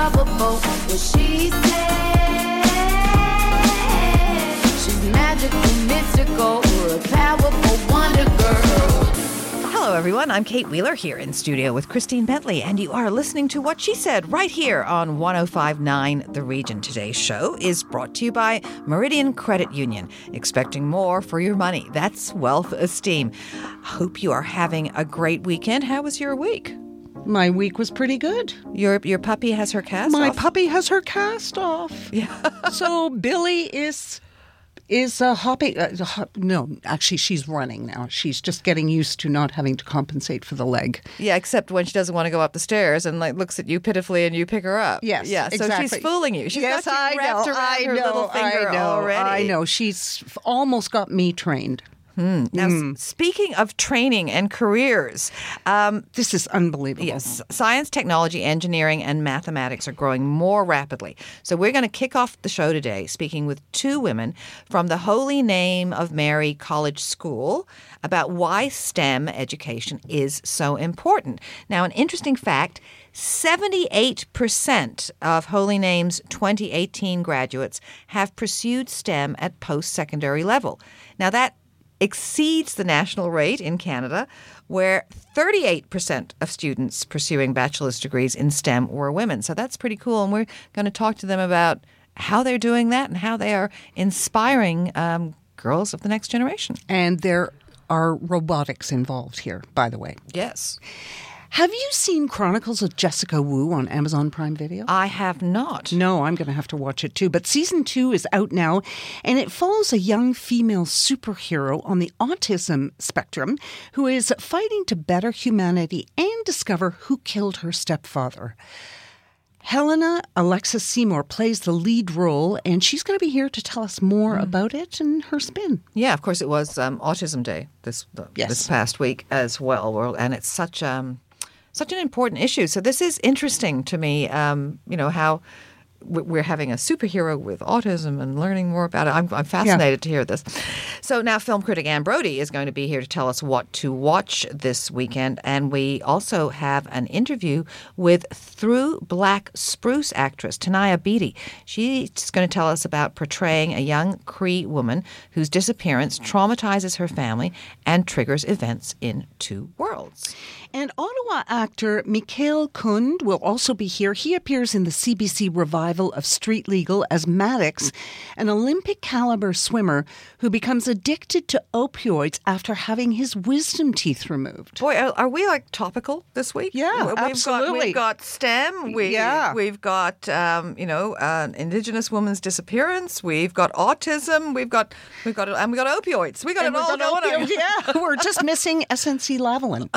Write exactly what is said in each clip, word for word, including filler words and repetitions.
unstoppable. What she said. She's magical, mystical, or a powerful wonder girl. Hello, everyone. I'm Kate Wheeler here in studio with Christine Bentley, and you are listening to What She Said right here on one oh five point nine The Region. Today's show is brought to you by Meridian Credit Union. Expecting more for your money. That's wealth esteem. Hope you are having a great weekend. How was your week? My week was pretty good. Your your puppy has her cast My off? My puppy has her cast off. Yeah. So Billy is... Is uh, hopping, uh, hop, no, actually she's running now. She's just getting used to not having to compensate for the leg. Yeah, except when she doesn't want to go up the stairs and like looks at you pitifully and you pick her up. Yes, yeah, so exactly. She's fooling you. She's yes, got you wrapped know, around I her know, little finger I know, already. I know, she's almost got me trained. Hmm. Now, mm. speaking of training and careers. Um, this is unbelievable. Yes. Science, technology, engineering, and mathematics are growing more rapidly. So we're going to kick off the show today speaking with two women from the Holy Name of Mary College School about why STEM education is so important. Now, an interesting fact, seventy-eight percent of Holy Name's twenty eighteen graduates have pursued STEM at post-secondary level. Now, that exceeds the national rate in Canada, where thirty-eight percent of students pursuing bachelor's degrees in STEM were women. So that's pretty cool. And we're going to talk to them about how they're doing that and how they are inspiring um, girls of the next generation. And there are robotics involved here, by the way. Yes. Have you seen Chronicles of Jessica Wu on Amazon Prime Video? I have not. No, I'm going to have to watch it too. But season two is out now, and it follows a young female superhero on the autism spectrum who is fighting to better humanity and discover who killed her stepfather. Helena Alexis Seymour plays the lead role, and she's going to be here to tell us more mm. about it and her spin. Yeah, of course, it was um, Autism Day this uh, yes. this past week as well, and it's such um. Such an important issue. So this is interesting to me, um, you know, how we're having a superhero with autism and learning more about it. I'm, I'm fascinated yeah. to hear this. So now film critic Anne Brodie is going to be here to tell us what to watch this weekend. And we also have an interview with Through Black Spruce actress Tanaya Beatty. She's going to tell us about portraying a young Cree woman whose disappearance traumatizes her family and triggers events in two worlds. And Ottawa actor Mikaël Conde will also be here. He appears in the C B C revival of Street Legal as Maddox, an Olympic-caliber swimmer who becomes addicted to opioids after having his wisdom teeth removed. Boy, are, are we like topical this week? Yeah, we've absolutely. Got, we've got STEM. We, yeah. We've got, um, you know, uh, Indigenous woman's disappearance. We've got autism. We've got, we've got, and we got opioids. We got and it all got going opioids, on. Yeah, we're just missing S N C-Lavalin.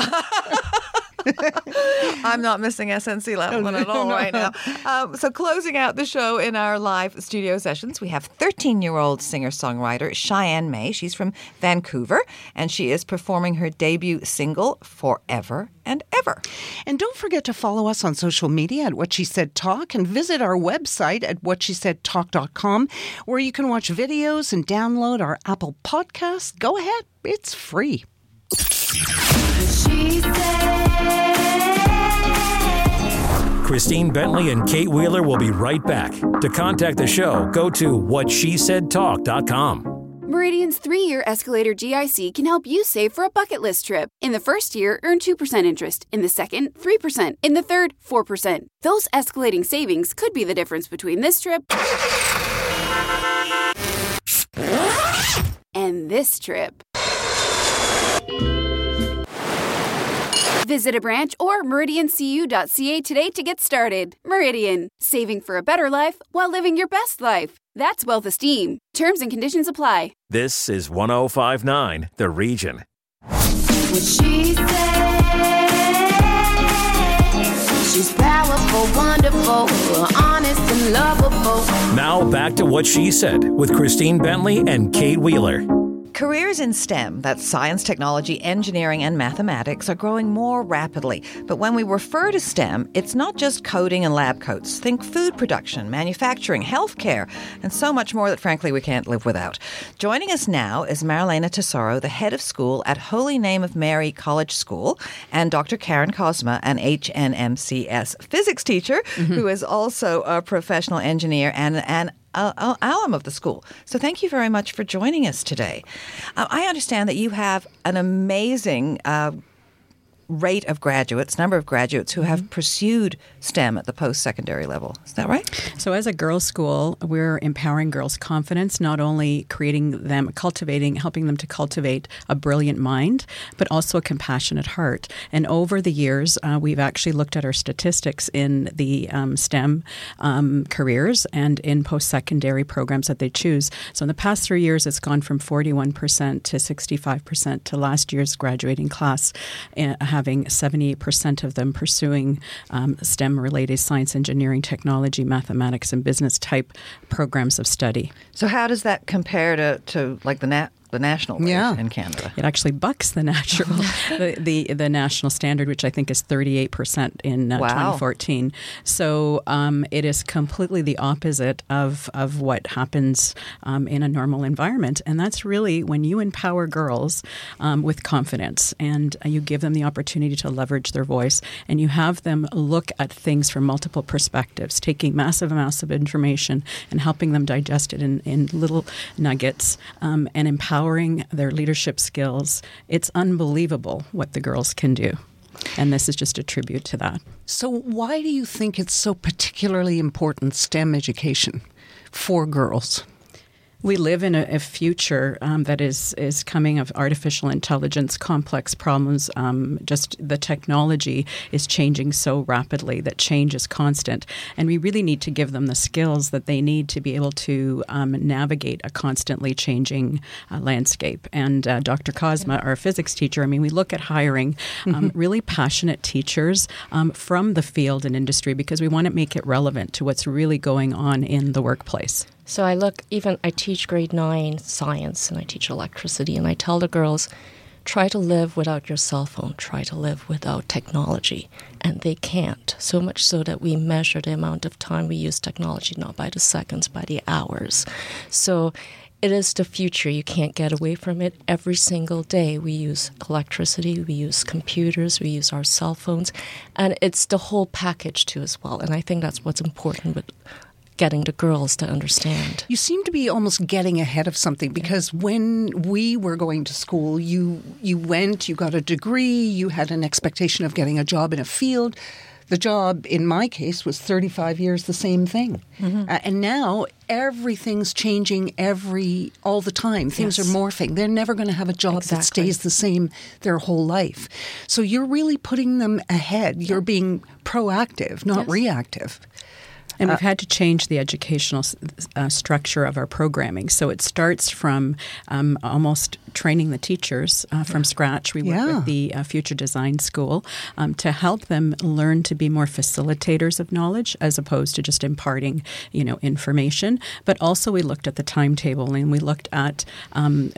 I'm not missing S N C Lavalin at all no. right now. Um, so closing out the show in our live studio sessions, we have thirteen-year-old singer-songwriter Cheyenne May. She's from Vancouver, and she is performing her debut single, Forever and Ever. And don't forget to follow us on social media at What She Said Talk and visit our website at what she said talk dot com, where you can watch videos and download our Apple podcast. Go ahead. It's free. She said. Christine Bentley and Kate Wheeler will be right back. To contact the show, go to what she said talk dot com. Meridian's three-year escalator G I C can help you save for a bucket list trip. In the first year, earn two percent interest. In the second, three percent. In the third, four percent. Those escalating savings could be the difference between this trip and this trip. Visit a branch or meridian c u dot c a today to get started. Meridian, saving for a better life while living your best life. That's wealth esteem. Terms and conditions apply. This is one oh five point nine The Region. What she said. She's powerful, wonderful, honest and lovable. Now back to What She Said with Christine Bentley and Kate Wheeler. Careers in STEM, that's science, technology, engineering, and mathematics, are growing more rapidly. But when we refer to STEM, it's not just coding and lab coats. Think food production, manufacturing, healthcare, and so much more that, frankly, we can't live without. Joining us now is Marilena Tesoro, the head of school at Holy Name of Mary College School, and Doctor Karen Kozma, an H N M C S physics teacher, mm-hmm. who is also a professional engineer and an Uh, alum of the school. So thank you very much for joining us today. Uh, I understand that you have an amazing uh, rate of graduates, number of graduates who have pursued STEM at the post-secondary level. Is that right? So as a girls' school, we're empowering girls' confidence, not only creating them, cultivating, helping them to cultivate a brilliant mind, but also a compassionate heart. And over the years, uh, we've actually looked at our statistics in the um, STEM um, careers and in post-secondary programs that they choose. So in the past three years, it's gone from forty-one percent to sixty-five percent to last year's graduating class, uh, having seventy-eight percent of them pursuing um, STEM-related science, engineering, technology, mathematics, and business-type programs of study. So how does that compare to, to like, the N A T? The national rate yeah. in Canada. It actually bucks the natural, the, the the national standard, which I think is thirty-eight percent in uh, wow. twenty fourteen. So um, it is completely the opposite of, of what happens um, in a normal environment. And that's really when you empower girls um, with confidence and you give them the opportunity to leverage their voice and you have them look at things from multiple perspectives, taking massive amounts of information and helping them digest it in, in little nuggets um, and empower their leadership skills. It's unbelievable what the girls can do. And this is just a tribute to that. So why do you think it's so particularly important, STEM education, for girls? We live in a, a future um, that is, is coming of artificial intelligence, complex problems. Um, just the technology is changing so rapidly that change is constant. And we really need to give them the skills that they need to be able to um, navigate a constantly changing uh, landscape. And uh, Doctor Kozma, our physics teacher, I mean, we look at hiring um, really passionate teachers um, from the field and industry because we want to make it relevant to what's really going on in the workplace. So I look, even I teach grade nine science and I teach electricity and I tell the girls, try to live without your cell phone, try to live without technology. And they can't, so much so that we measure the amount of time we use technology, not by the seconds, by the hours. So it is the future. You can't get away from it. Every single day we use electricity, we use computers, we use our cell phones, and it's the whole package too as well. And I think that's what's important with getting the girls to understand. You seem to be almost getting ahead of something because when we were going to school, you you went, you got a degree, you had an expectation of getting a job in a field. The job, in my case, was thirty-five years the same thing. Mm-hmm. Uh, and now everything's changing every all the time. Things yes. are morphing. They're never going to have a job exactly. that stays the same their whole life. So you're really putting them ahead. You're being proactive, not yes. reactive. And we've had to change the educational uh, structure of our programming. So it starts from um, almost training the teachers uh, from scratch. We work yeah. with the uh, Future Design School um, to help them learn to be more facilitators of knowledge as opposed to just imparting, you know, information. But also we looked at the timetable and we looked at um,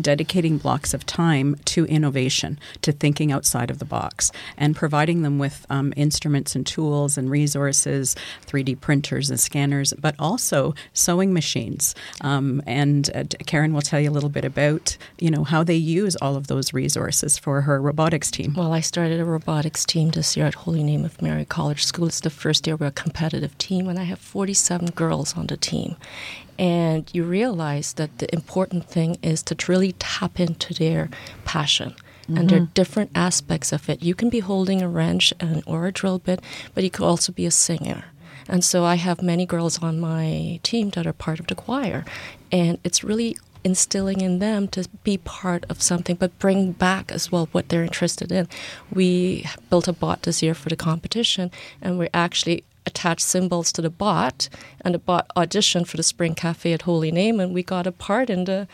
dedicating blocks of time to innovation, to thinking outside of the box and providing them with um, instruments and tools and resources, three D printers and scanners, but also sewing machines. Um, and uh, Karen will tell you a little bit about, you know, how they use all of those resources for her robotics team. Well, I started a robotics team this year at Holy Name of Mary College School. It's the first year we're a competitive team, and I have forty-seven girls on the team. And you realize that the important thing is to really tap into their passion. Mm-hmm. And there are different aspects of it. You can be holding a wrench and or a drill bit, but you could also be a singer. And so I have many girls on my team that are part of the choir. And it's really instilling in them to be part of something, but bring back as well what they're interested in. We built a bot this year for the competition, and we're actually attached symbols to the bot, and the bot auditioned for the Spring Cafe at Holy Name, and we got a part in the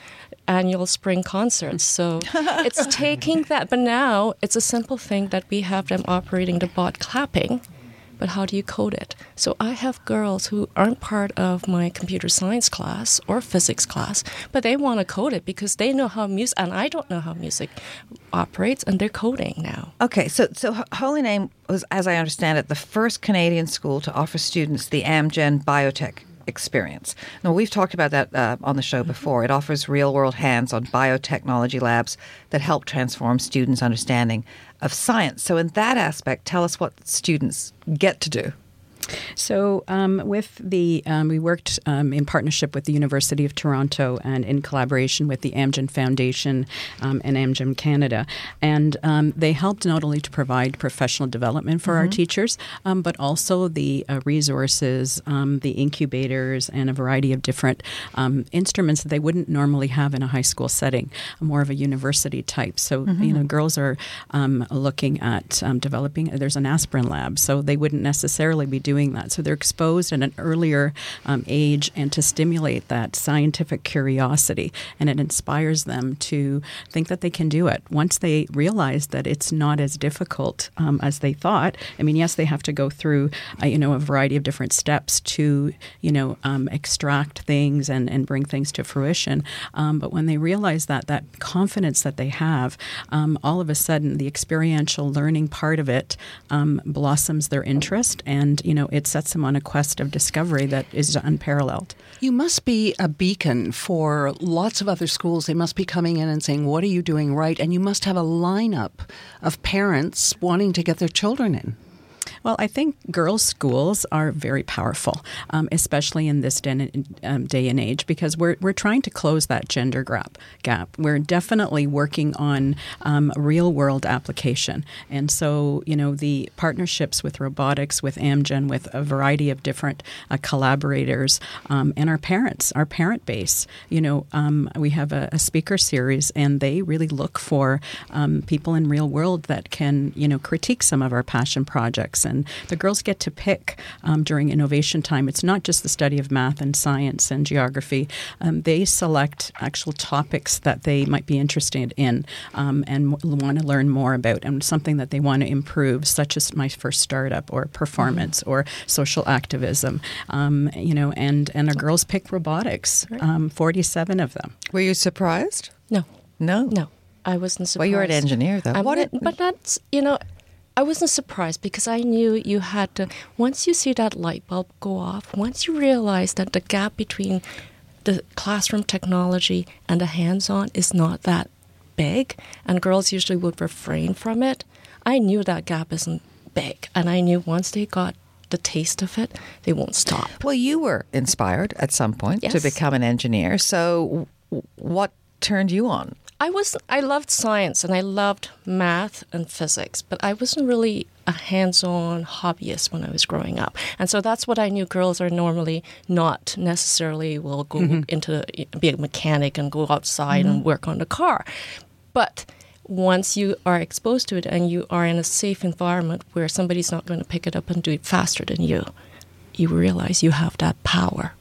annual spring concerts. So it's taking that, but now it's a simple thing that we have them operating the bot clapping but how do you code it? So I have girls who aren't part of my computer science class or physics class, but they want to code it because they know how music, and I don't know how music operates, and they're coding now. Okay, so so Holy Name was, as I understand it, the first Canadian school to offer students the Amgen biotech experience. Now, we've talked about that uh, on the show before. It offers real-world hands on biotechnology labs that help transform students' understanding of science. So in that aspect, tell us what students get to do. So um, with the, um, we worked um, in partnership with the University of Toronto and in collaboration with the Amgen Foundation um, and Amgen Canada. And um, they helped not only to provide professional development for mm-hmm. our teachers, um, but also the uh, resources, um, the incubators, and a variety of different um, instruments that they wouldn't normally have in a high school setting, more of a university type. So, mm-hmm. you know, girls are um, looking at um, developing, there's an aspirin lab, so they wouldn't necessarily be doing that. So they're exposed at an earlier um, age and to stimulate that scientific curiosity, and it inspires them to think that they can do it. Once they realize that it's not as difficult um, as they thought, I mean, yes, they have to go through, uh, you know, a variety of different steps to, you know, um, extract things and, and bring things to fruition. Um, but when they realize that, that confidence that they have, um, all of a sudden the experiential learning part of it um, blossoms their interest, and, you know, it sets them on a quest of discovery that is unparalleled. You must be a beacon for lots of other schools. They must be coming in and saying, what are you doing right? And you must have a lineup of parents wanting to get their children in. Well, I think girls' schools are very powerful, um, especially in this den- um, day and age, because we're we're trying to close that gender gap. Gap. We're definitely working on um, real-world application. And so, you know, the partnerships with robotics, with Amgen, with a variety of different uh, collaborators, um, and our parents, our parent base. You know, um, we have a, a speaker series, and they really look for um, people in real world that can, you know, critique some of our passion projects. And the girls get to pick um, during innovation time. It's not just the study of math and science and geography. Um, they select actual topics that they might be interested in um, and want to learn more about, and something that they want to improve, such as my first startup or performance or social activism. Um, you know, and, and our girls pick robotics, um, forty-seven of them. Were you surprised? No. No? No. I wasn't surprised. Well, you're an engineer, though. What it, but that's, you know... I wasn't surprised because I knew you had to, once you see that light bulb go off, once you realize that the gap between the classroom technology and the hands-on is not that big, and girls usually would refrain from it, I knew that gap isn't big. And I knew once they got the taste of it, they won't stop. Well, you were inspired at some point yes. to become an engineer. So what turned you on? I was I loved science and I loved math and physics, but I wasn't really a hands-on hobbyist when I was growing up. And so that's what I knew girls are normally not necessarily will go mm-hmm. into the, be a mechanic and go outside mm-hmm. and work on the car. But once you are exposed to it and you are in a safe environment where somebody's not going to pick it up and do it faster than you, you realize you have that power.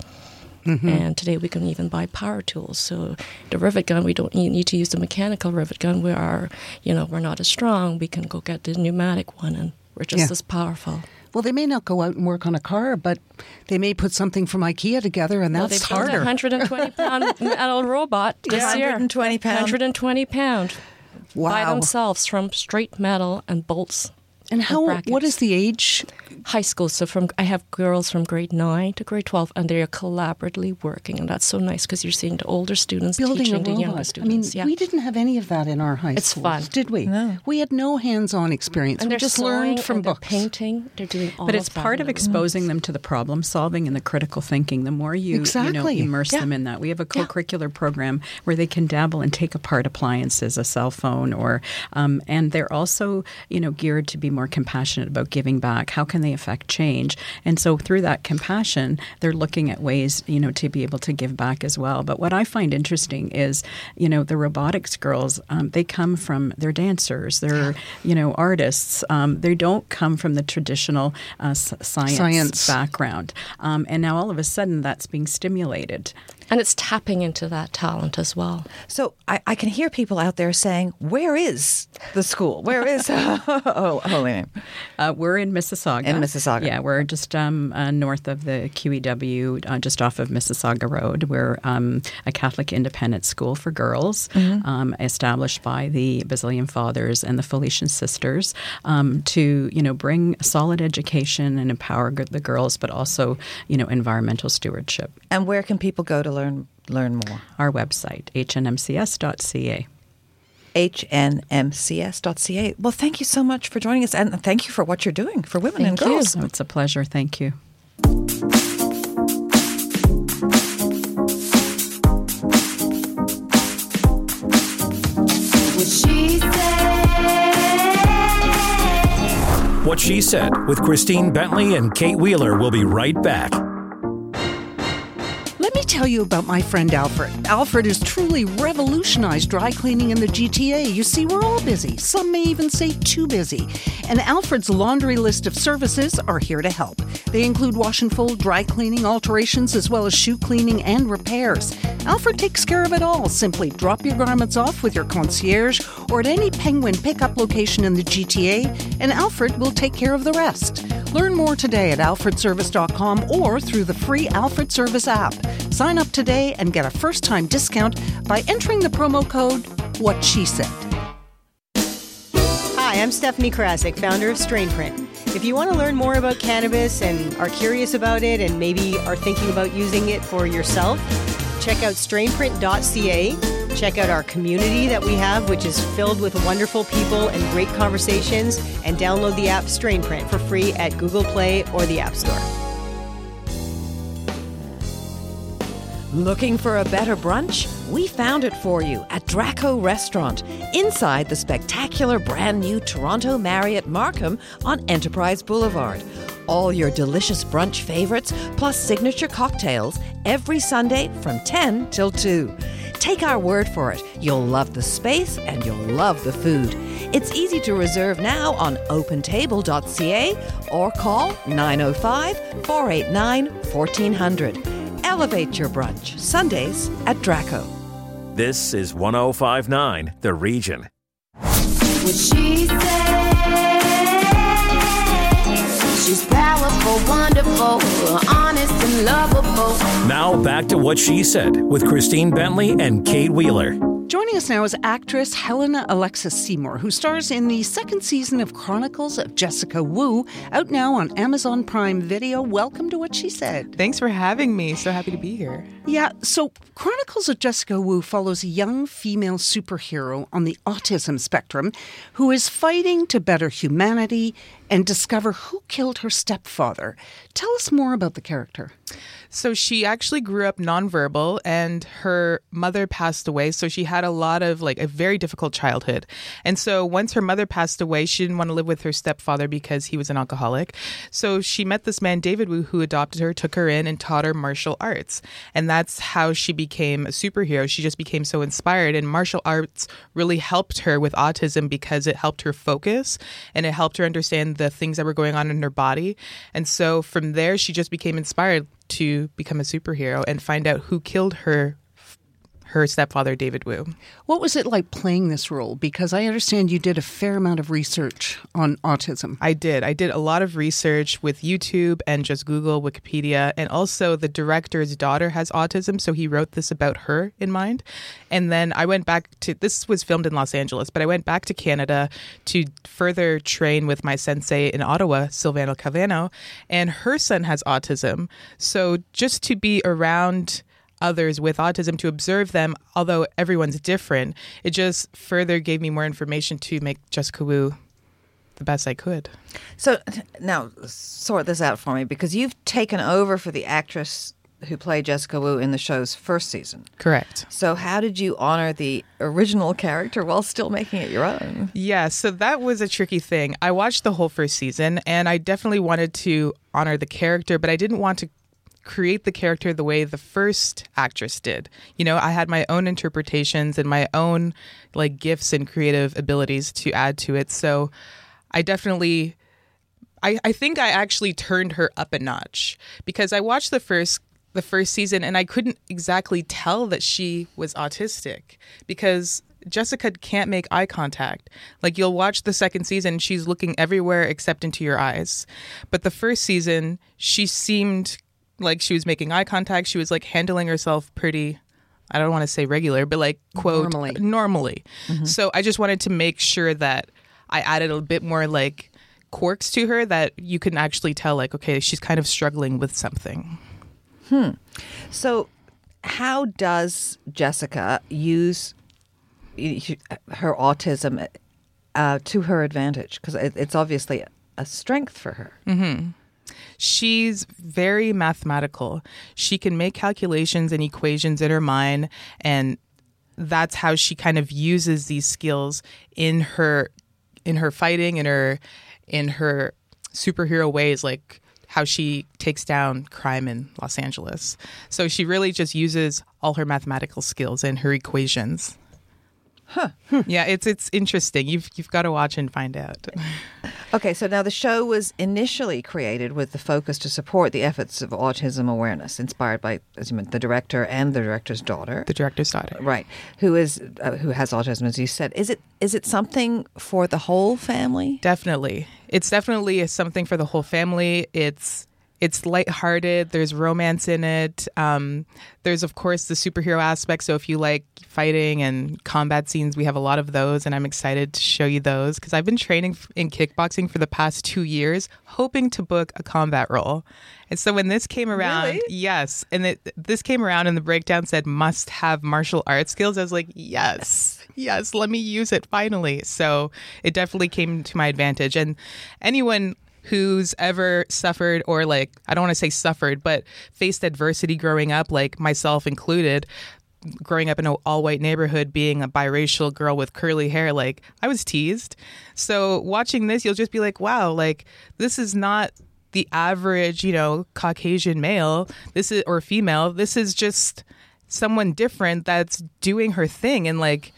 Mm-hmm. And today we can even buy power tools. So the rivet gun, we don't need to use the mechanical rivet gun. We are, you know, we're not as strong. We can go get the pneumatic one, and we're just yeah. as powerful. Well, they may not go out and work on a car, but they may put something from IKEA together, and that's well, harder. Well, they built a one hundred twenty pound metal robot this yeah. year. one hundred twenty pound one hundred twenty pound Wow. By themselves from straight metal and bolts. And how? What is the age? High school. So from I have girls from grade nine to grade twelve, and they are collaboratively working, and that's so nice because you're seeing the older students building teaching the younger students. I mean, yeah. we didn't have any of that in our high schools. It's fun, did we? No. We had no hands-on experience. And we just learned from and books. They're painting. They're doing all. But it's of part of exposing them to the problem solving and the critical thinking. The more you, exactly. you know, immerse yeah. them in that, we have a co-curricular yeah. program where they can dabble and take apart appliances, a cell phone, or um, and they're also you know geared to be more more compassionate about giving back. How can they affect change? And so through that compassion, they're looking at ways, you know, to be able to give back as well. But what I find interesting is, you know, the robotics girls, um, they come from, they're dancers, they're, you know, artists. Um, they don't come from the traditional uh, science, science background. Um, and now all of a sudden that's being stimulated. And it's tapping into that talent as well. So I, I can hear people out there saying, where is the school? Where is oh, Holy Name? Uh, we're in Mississauga. In Mississauga. Yeah, we're just um, uh, north of the Q E W, uh, just off of Mississauga Road. We're um, a Catholic independent school for girls, mm-hmm. um, established by the Basilian Fathers and the Felician Sisters um, to, you know, bring solid education and empower the girls, but also, you know, environmental stewardship. And where can people go to learn learn more? Our website, h n m c s dot c a. h n m c s dot c a. Well, thank you so much for joining us, and thank you for what you're doing for women thank and girls. You. It's a pleasure. Thank you. What She Said with Christine Bentley and Kate Wheeler will be right back. Let me tell you about my friend Alfred. Alfred has truly revolutionized dry cleaning in the G T A. You see, we're all busy. Some may even say too busy. And Alfred's laundry list of services are here to help. They include wash and fold, dry cleaning, alterations, as well as shoe cleaning and repairs. Alfred takes care of it all. Simply drop your garments off with your concierge or at any Penguin pickup location in the G T A, and Alfred will take care of the rest. Learn more today at Alfred Service dot com or through the free Alfred Service app. Sign up today and get a first-time discount by entering the promo code What She Said. Hi, I'm Stephanie Krasik, founder of StrainPrint. If you want to learn more about cannabis and are curious about it and maybe are thinking about using it for yourself, check out strain print dot c a. Check out our community that we have, which is filled with wonderful people and great conversations, and download the app StrainPrint for free at Google Play or the App Store. Looking for a better brunch? We found it for you at Draco Restaurant, inside the spectacular brand new Toronto Marriott Markham on Enterprise Boulevard. All your delicious brunch favorites, plus signature cocktails, every Sunday from ten till two. Take our word for it. You'll love the space and you'll love the food. It's easy to reserve now on open table dot c a or call nine oh five, four eight nine, one four zero zero. Elevate your brunch, Sundays at Draco. This is one oh five point nine The Region. What she said. She's powerful, wonderful, honest and lovable. Now back to What She Said with Christine Bentley and Kate Wheeler. Joining us now is actress Helena Alexis Seymour, who stars in the second season of Chronicles of Jessica Wu, out now on Amazon Prime Video. Welcome to What She Said. Thanks for having me. So happy to be here. Yeah, so Chronicles of Jessica Wu follows a young female superhero on the autism spectrum who is fighting to better humanity and discover who killed her stepfather. Tell us more about the character. So she actually grew up nonverbal, and her mother passed away. So she had a lot of, like, a very difficult childhood. And so once her mother passed away, she didn't want to live with her stepfather because he was an alcoholic. So she met this man, David Wu, who adopted her, took her in, and taught her martial arts. And that's how she became a superhero. She just became so inspired. And martial arts really helped her with autism because it helped her focus and it helped her understand the things that were going on in her body. And so from there, she just became inspired to become a superhero and find out who killed her her stepfather, David Wu. What was it like playing this role? Because I understand you did a fair amount of research on autism. I did. I did a lot of research with YouTube and just Google, Wikipedia, and also the director's daughter has autism, so he wrote this about her in mind. And then I went back to, this was filmed in Los Angeles, but I went back to Canada to further train with my sensei in Ottawa, Silvana Cavano, and her son has autism. So just to be around others with autism, to observe them, although everyone's different, it just further gave me more information to make Jessica Wu the best I could. So now sort this out for me, because you've taken over for the actress who played Jessica Wu in the show's first season. Correct. So how did you honor the original character while still making it your own? Yeah, so that was a tricky thing. I watched the whole first season, and I definitely wanted to honor the character, but I didn't want to create the character the way the first actress did. You know, I had my own interpretations and my own, like, gifts and creative abilities to add to it. So I definitely, I, I think I actually turned her up a notch, because I watched the first the first season, and I couldn't exactly tell that she was autistic because Jessica can't make eye contact. Like, you'll watch the second season, she's looking everywhere except into your eyes. But the first season, she seemed like she was making eye contact. She was, like, handling herself pretty, I don't want to say regular, but, like, quote, normally. normally. Mm-hmm. So I just wanted to make sure that I added a bit more, like, quirks to her that you can actually tell, like, okay, she's kind of struggling with something. Hmm. So how does Jessica use her autism uh, to her advantage? Because it's obviously a strength for her. Mm-hmm. She's very mathematical. She can make calculations and equations in her mind, and that's how she kind of uses these skills in her in her fighting, in her in her superhero ways, like how she takes down crime in Los Angeles. So she really just uses all her mathematical skills and her equations. Huh. Yeah, it's it's interesting. You've you've got to watch and find out. Okay, so now the show was initially created with the focus to support the efforts of autism awareness, inspired by, as you meant, the director and the director's daughter. The director's daughter, right? Who is uh, who has autism, as you said. Is it is it something for the whole family? Definitely, it's definitely something for the whole family. It's. It's lighthearted. There's romance in it. Um, there's, of course, the superhero aspect. So if you like fighting and combat scenes, we have a lot of those. And I'm excited to show you those because I've been training in kickboxing for the past two years, hoping to book a combat role. And so when this came around, really? yes. And it, this came around and the breakdown said must have martial arts skills. I was like, yes, yes, let me use it finally. So it definitely came to my advantage. And anyone who's ever suffered or, like, I don't want to say suffered, but faced adversity growing up, like myself included, growing up in an all-white neighborhood, being a biracial girl with curly hair, like, I was teased. So watching this, you'll just be like, wow, like, this is not the average, you know, Caucasian male this is or female. This is just someone different that's doing her thing and, like,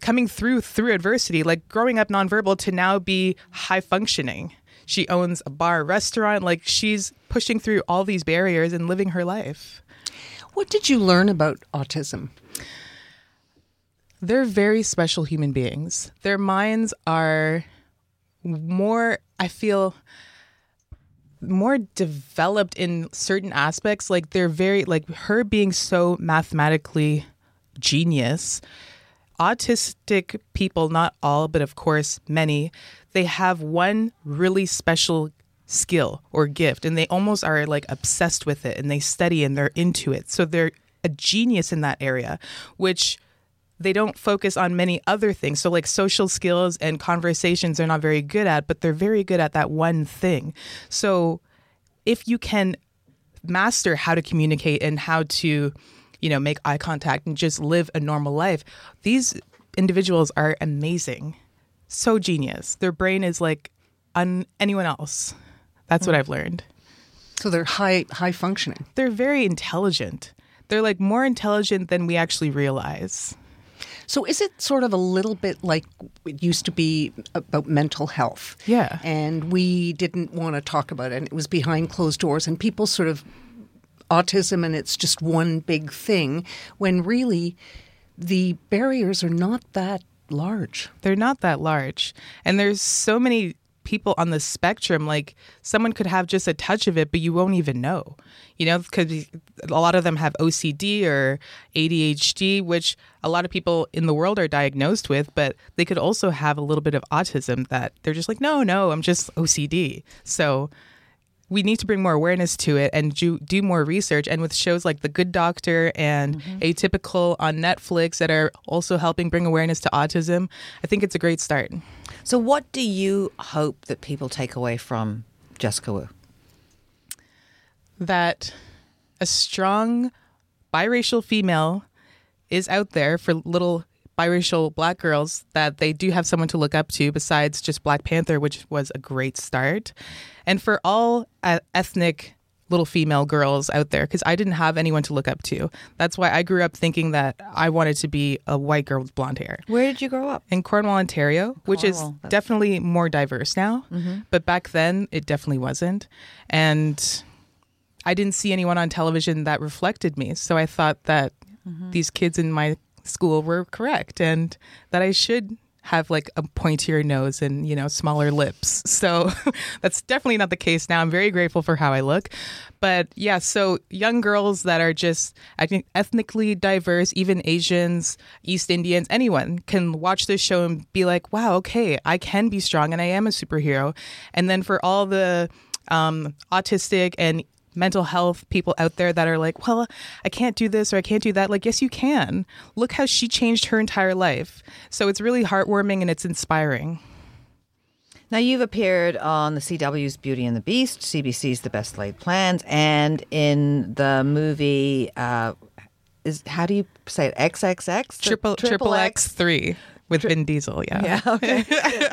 coming through through adversity, like growing up nonverbal to now be high-functioning. She owns a bar, restaurant. Like, she's pushing through all these barriers and living her life. What did you learn about autism? They're very special human beings. Their minds are more, I feel, more developed in certain aspects. Like, they're very, like, her being so mathematically genius. Autistic people, not all, but of course many, they have one really special skill or gift, and they almost are, like, obsessed with it, and they study and they're into it. So they're a genius in that area, which they don't focus on many other things. So, like, social skills and conversations they're not very good at, but they're very good at that one thing. So if you can master how to communicate and how to, you know, make eye contact and just live a normal life, these individuals are amazing. So genius. Their brain is like un- anyone else. That's what I've learned. So they're high, high functioning. They're very intelligent. They're, like, more intelligent than we actually realize. So is it sort of a little bit like it used to be about mental health? Yeah. And we didn't want to talk about it. And it was behind closed doors. And people sort of autism and it's just one big thing, when really the barriers are not that large. They're not that large. And there's so many people on the spectrum, like, someone could have just a touch of it, but you won't even know, you know, because a lot of them have O C D or A D H D, which a lot of people in the world are diagnosed with, but they could also have a little bit of autism that they're just like, no, no, I'm just O C D. So we need to bring more awareness to it and do, do more research. And with shows like The Good Doctor and mm-hmm. Atypical on Netflix that are also helping bring awareness to autism, I think it's a great start. So what do you hope that people take away from Jessica Wu? That a strong biracial female is out there for little biracial Black girls, that they do have someone to look up to besides just Black Panther, which was a great start. And for all uh, ethnic little female girls out there, because I didn't have anyone to look up to. That's why I grew up thinking that I wanted to be a white girl with blonde hair. Where did you grow up? In Cornwall, Ontario, Cornwall. Which is definitely more diverse now. Mm-hmm. But back then, it definitely wasn't. And I didn't see anyone on television that reflected me. So I thought that mm-hmm. these kids in my school were correct and that I should have like a pointier nose and, you know, smaller lips. So that's definitely not the case now. I'm very grateful for how I look. But yeah, so young girls that are just ethnically diverse, even Asians, East Indians, anyone can watch this show and be like, wow, okay, I can be strong and I am a superhero. And then for all the um, autistic and mental health people out there that are like, well, I can't do this or I can't do that. Like, yes, you can. Look how she changed her entire life. So it's really heartwarming and it's inspiring. Now, you've appeared on the C W's Beauty and the Beast, C B C's The Best Laid Plans, and in the movie, uh, is how do you say it, X X X? Triple, triple X three with Vin Diesel, yeah. Yeah, okay.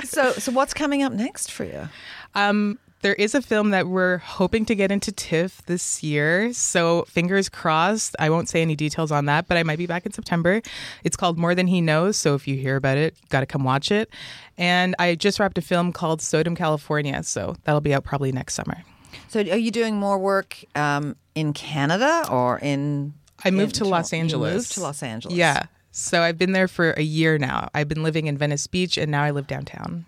so, so what's coming up next for you? Um... There is a film that we're hoping to get into TIFF this year, so fingers crossed. I won't say any details on that, but I might be back in September. It's called More Than He Knows, so if you hear about it, got to come watch it. And I just wrapped a film called Sodom, California, so that'll be out probably next summer. So are you doing more work um, in Canada or in... I moved in, to Los Angeles. You moved to Los Angeles. Yeah, so I've been there for a year now. I've been living in Venice Beach, and now I live downtown.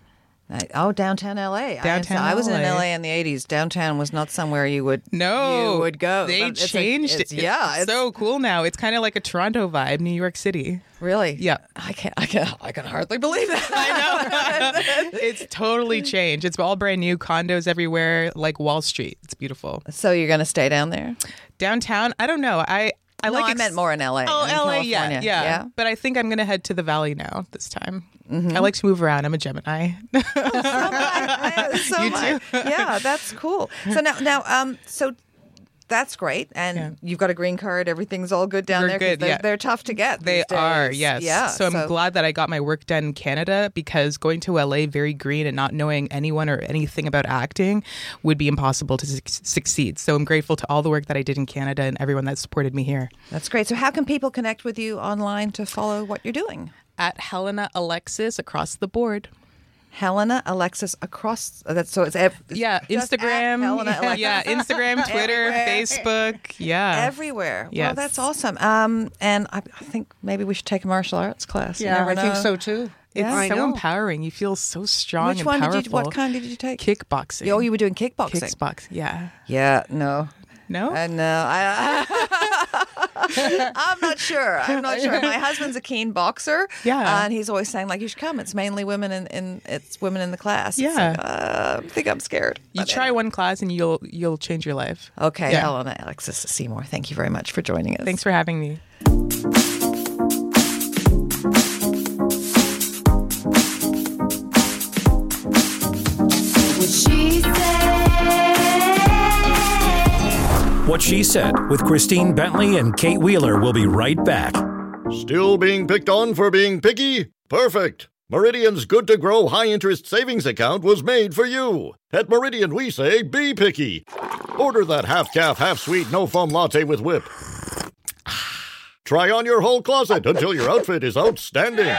Oh, downtown L A. Downtown I, I was L A. In L A in the eighties. Downtown was not somewhere you would no, you would go. They it's changed a, it's, it. It's, yeah, it's so cool now. It's kind of like a Toronto vibe, New York City. Really? Yeah. I can I can I can hardly believe that. I know. It's totally changed. It's all brand new, condos everywhere, like Wall Street. It's beautiful. So you're going to stay down there? Downtown? I don't know. I I no, like I ex- meant more in L A. Oh, in L A, California. Yeah, yeah, yeah. But I think I'm going to head to the Valley now this time. Mm-hmm. I like to move around. I'm a Gemini. Oh, so am I. I, so you am too. I. Yeah, that's cool. So now, now, um, so that's great, and yeah. You've got a green card. Everything's all good down We're there. Good, they're, yeah. they're tough to get. They these days. Are. Yes. Yeah. So, so I'm glad that I got my work done in Canada, because going to L A very green and not knowing anyone or anything about acting would be impossible to su- succeed. So I'm grateful to all the work that I did in Canada and everyone that supported me here. That's great. So how can people connect with you online to follow what you're doing? At Helena Alexis across the board. Helena Alexis across that's so it's ev- yeah Instagram Helena yeah Instagram Twitter Facebook yeah everywhere yes. Well, that's awesome. Um, and I, I think maybe we should take a martial arts class. Yeah, I know. Think so too. It's yeah, so empowering. You feel so strong. Which and one powerful. Did you, what kind did you take? Kickboxing. Oh, you were doing kickboxing. Kickboxing. Yeah. Yeah. No. No? Uh, no. I, I, I'm not sure. I'm not sure. My husband's a keen boxer. Yeah. Uh, and he's always saying, like, you should come. It's mainly women in, in it's women in the class. Yeah. It's like, uh, I think I'm scared. You but try anyway. One class and you'll you'll change your life. Okay. Yeah. Helena Alexis Seymour, thank you very much for joining us. Thanks for having me. What She Said with Christine Bentley and Kate Wheeler will be right back. Still being picked on for being picky? Perfect. Meridian's Good to Grow high-interest savings account was made for you. At Meridian, we say be picky. Order that half-calf, half-sweet, no-foam latte with whip. Try on your whole closet until your outfit is outstanding.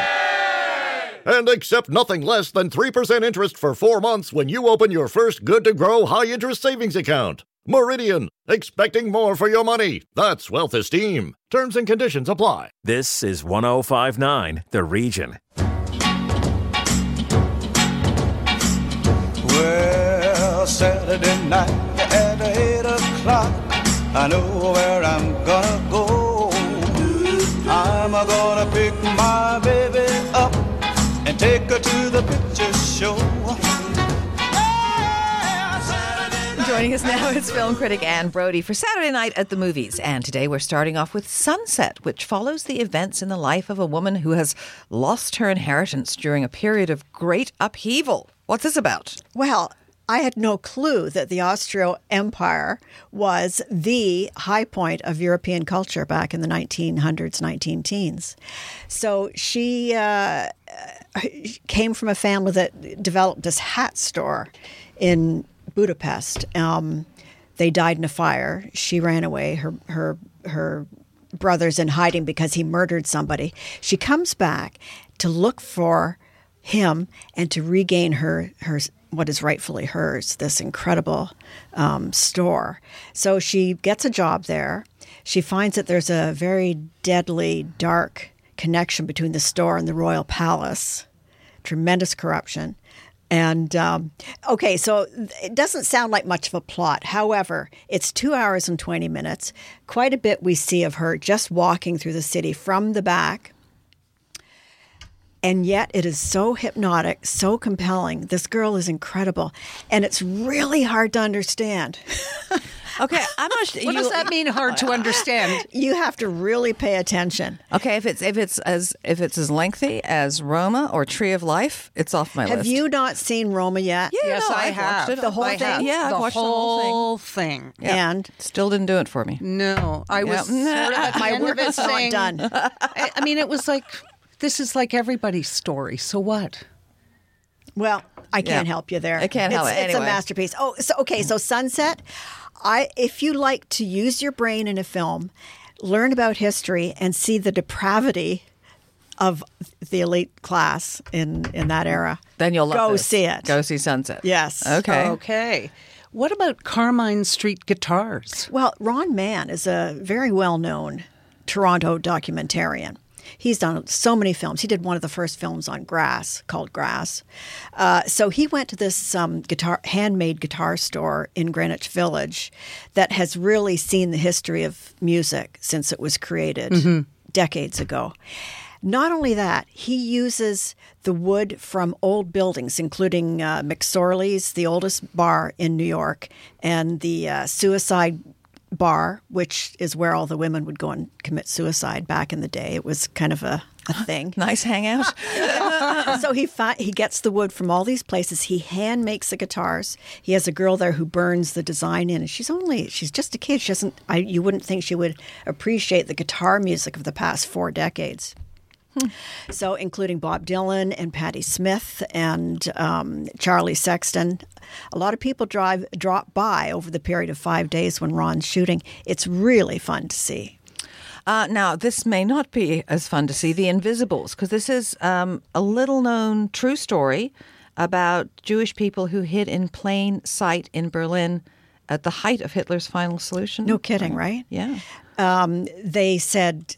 And accept nothing less than three percent interest for four months when you open your first Good to Grow high-interest savings account. Meridian, expecting more for your money. That's wealth esteem. Terms and conditions apply. This is one oh five point nine The Region. Well, Saturday night at eight o'clock, I know where I'm gonna go. I'm gonna pick my baby up and take her to the picture show. Joining us now is film critic Anne Brodie for Saturday Night at the Movies. And today we're starting off with Sunset, which follows the events in the life of a woman who has lost her inheritance during a period of great upheaval. What's this about? Well, I had no clue that the Austro Empire was the high point of European culture back in the nineteen hundreds, nineteen teens. So she uh, came from a family that developed this hat store in Budapest. Um, they died in a fire. She ran away. Her her her brother's in hiding because he murdered somebody. She comes back to look for him and to regain her her what is rightfully hers, this incredible um, store. So she gets a job there. She finds that there's a very deadly, dark connection between the store and the royal palace, tremendous corruption. And, um, okay, so it doesn't sound like much of a plot. However, it's two hours and twenty minutes. Quite a bit we see of her just walking through the city from the back. And yet it is so hypnotic, so compelling. This girl is incredible. And it's really hard to understand. Okay. I'm not sure. What you, does that mean, hard to understand? You have to really pay attention. Okay. If it's if it's as if it's as lengthy as Roma or Tree of Life, it's off my have list. Have you not seen Roma yet? Yeah, yes, no, I, I have. Watched it. The whole I thing? Yeah, the I've watched whole the whole thing. thing. Yeah. And? Still didn't do it for me. No. I yeah. was no. sort of at my work is not done. I, I mean, it was like... This is like everybody's story. So what? Well, I can't yeah. help you there. I can't help it's, it. Anyway. It's a masterpiece. Oh, so okay. So Sunset. I, if you like to use your brain in a film, learn about history and see the depravity of the elite class in, in that era, then you'll love go this. see it. Go see Sunset. Yes. Okay. Okay. What about Carmine Street Guitars? Well, Ron Mann is a very well-known Toronto documentarian. He's done so many films. He did one of the first films on grass called Grass. Uh, so he went to this um, guitar, handmade guitar store in Greenwich Village that has really seen the history of music since it was created mm-hmm. decades ago. Not only that, he uses the wood from old buildings, including uh, McSorley's, the oldest bar in New York, and the uh, Suicide Bar, which is where all the women would go and commit suicide back in the day. It was kind of a, a thing. Nice hangout. So he fi- he gets the wood from all these places. He hand makes the guitars. He has a girl there who burns the design in. And she's only she's just a kid. She doesn't. I, you wouldn't think she would appreciate the guitar music of the past four decades. Hmm. So, including Bob Dylan and Patti Smith and um, Charlie Sexton. A lot of people drive drop by over the period of five days when Ron's shooting. It's really fun to see. Uh, now, this may not be as fun to see, The Invisibles, because this is um, a little-known true story about Jewish people who hid in plain sight in Berlin at the height of Hitler's final solution. No kidding, right? Yeah. Um, they said...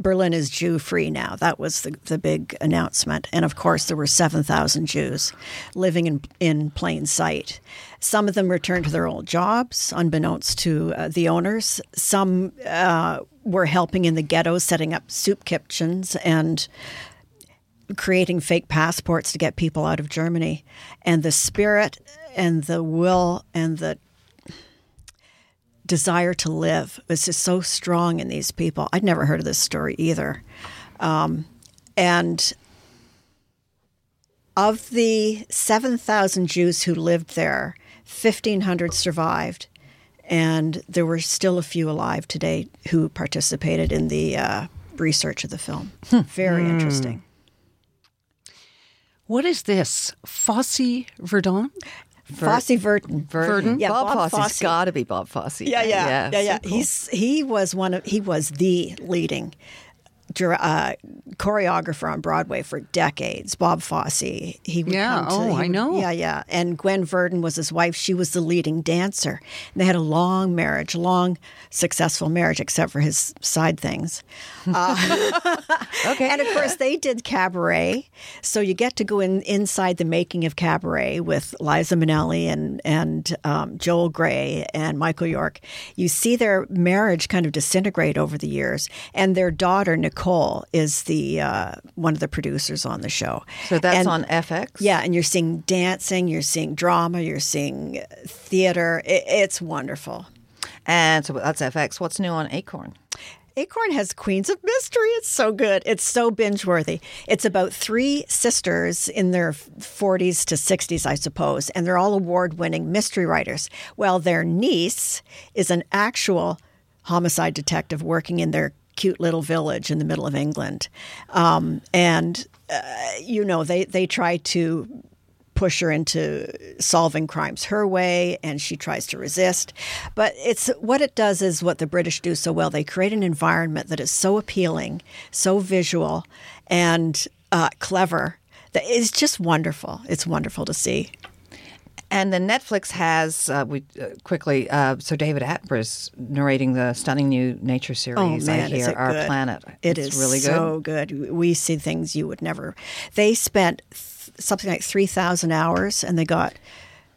Berlin is Jew-free now. That was the, the big announcement. And, of course, there were seven thousand Jews living in, in plain sight. Some of them returned to their old jobs, unbeknownst to uh, the owners. Some uh, were helping in the ghettos, setting up soup kitchens and creating fake passports to get people out of Germany. And the spirit and the will and the desire to live was just so strong in these people. I'd never heard of this story either. Um, and of the seven thousand Jews who lived there, fifteen hundred survived, and there were still a few alive today who participated in the uh, research of the film. Hmm. Very mm. interesting. What is this? Fosse Verdon? Ver- Fosse Verdon. Verdon. Yeah, Bob, Bob Fosse's Fosse. Got to be Bob Fosse. Yeah, yeah, yeah, yeah. yeah. So cool. He's he was one of he was the leading uh, choreographer on Broadway for decades. Bob Fosse. He would yeah. come to, oh, he, I know. Yeah, yeah. And Gwen Verdon was his wife. She was the leading dancer. And they had a long marriage, long successful marriage, except for his side things. Uh, okay. And of course, they did Cabaret. So you get to go in inside the making of Cabaret with Liza Minnelli and and um, Joel Grey and Michael York. You see their marriage kind of disintegrate over the years, and their daughter Nicole is the uh, one of the producers on the show. So that's and, on F X. Yeah, and you're seeing dancing, you're seeing drama, you're seeing theater. It, it's wonderful. And so that's F X. What's new on Acorn? Acorn has Queens of Mystery. It's so good. It's so binge-worthy. It's about three sisters in their forties to sixties, I suppose, and they're all award-winning mystery writers. Well, their niece is an actual homicide detective working in their cute little village in the middle of England. Um, and, uh, you know, they, they try to push her into solving crimes her way, and she tries to resist. But it's what it does is what the British do so well. They create an environment that is so appealing, so visual, and uh, clever that it's just wonderful. It's wonderful to see. And then Netflix has, uh, we uh, quickly, uh, so David Attenborough's narrating the stunning new nature series, oh, man, I hear, Our good. Planet. It it's is really good. so good. We see things you would never. They spent th- something like three thousand hours, and they got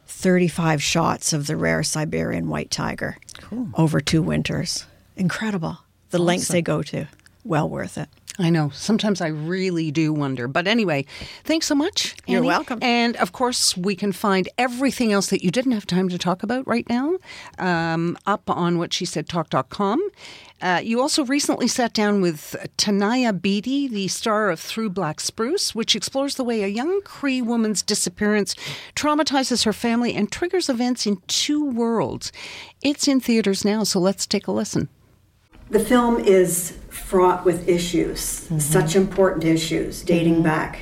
thirty-five shots of the rare Siberian white tiger cool. over two winters. Incredible. The awesome. lengths they go to. Well worth it. I know. Sometimes I really do wonder. But anyway, thanks so much, Annie. You're welcome. And, of course, we can find everything else that you didn't have time to talk about right now um, up on what she said talk dot com. Uh, you also recently sat down with Tanaya Beatty, the star of Through Black Spruce, which explores the way a young Cree woman's disappearance traumatizes her family and triggers events in two worlds. It's in theaters now, so let's take a listen. The film is fraught with issues, mm-hmm. such important issues dating mm-hmm. back,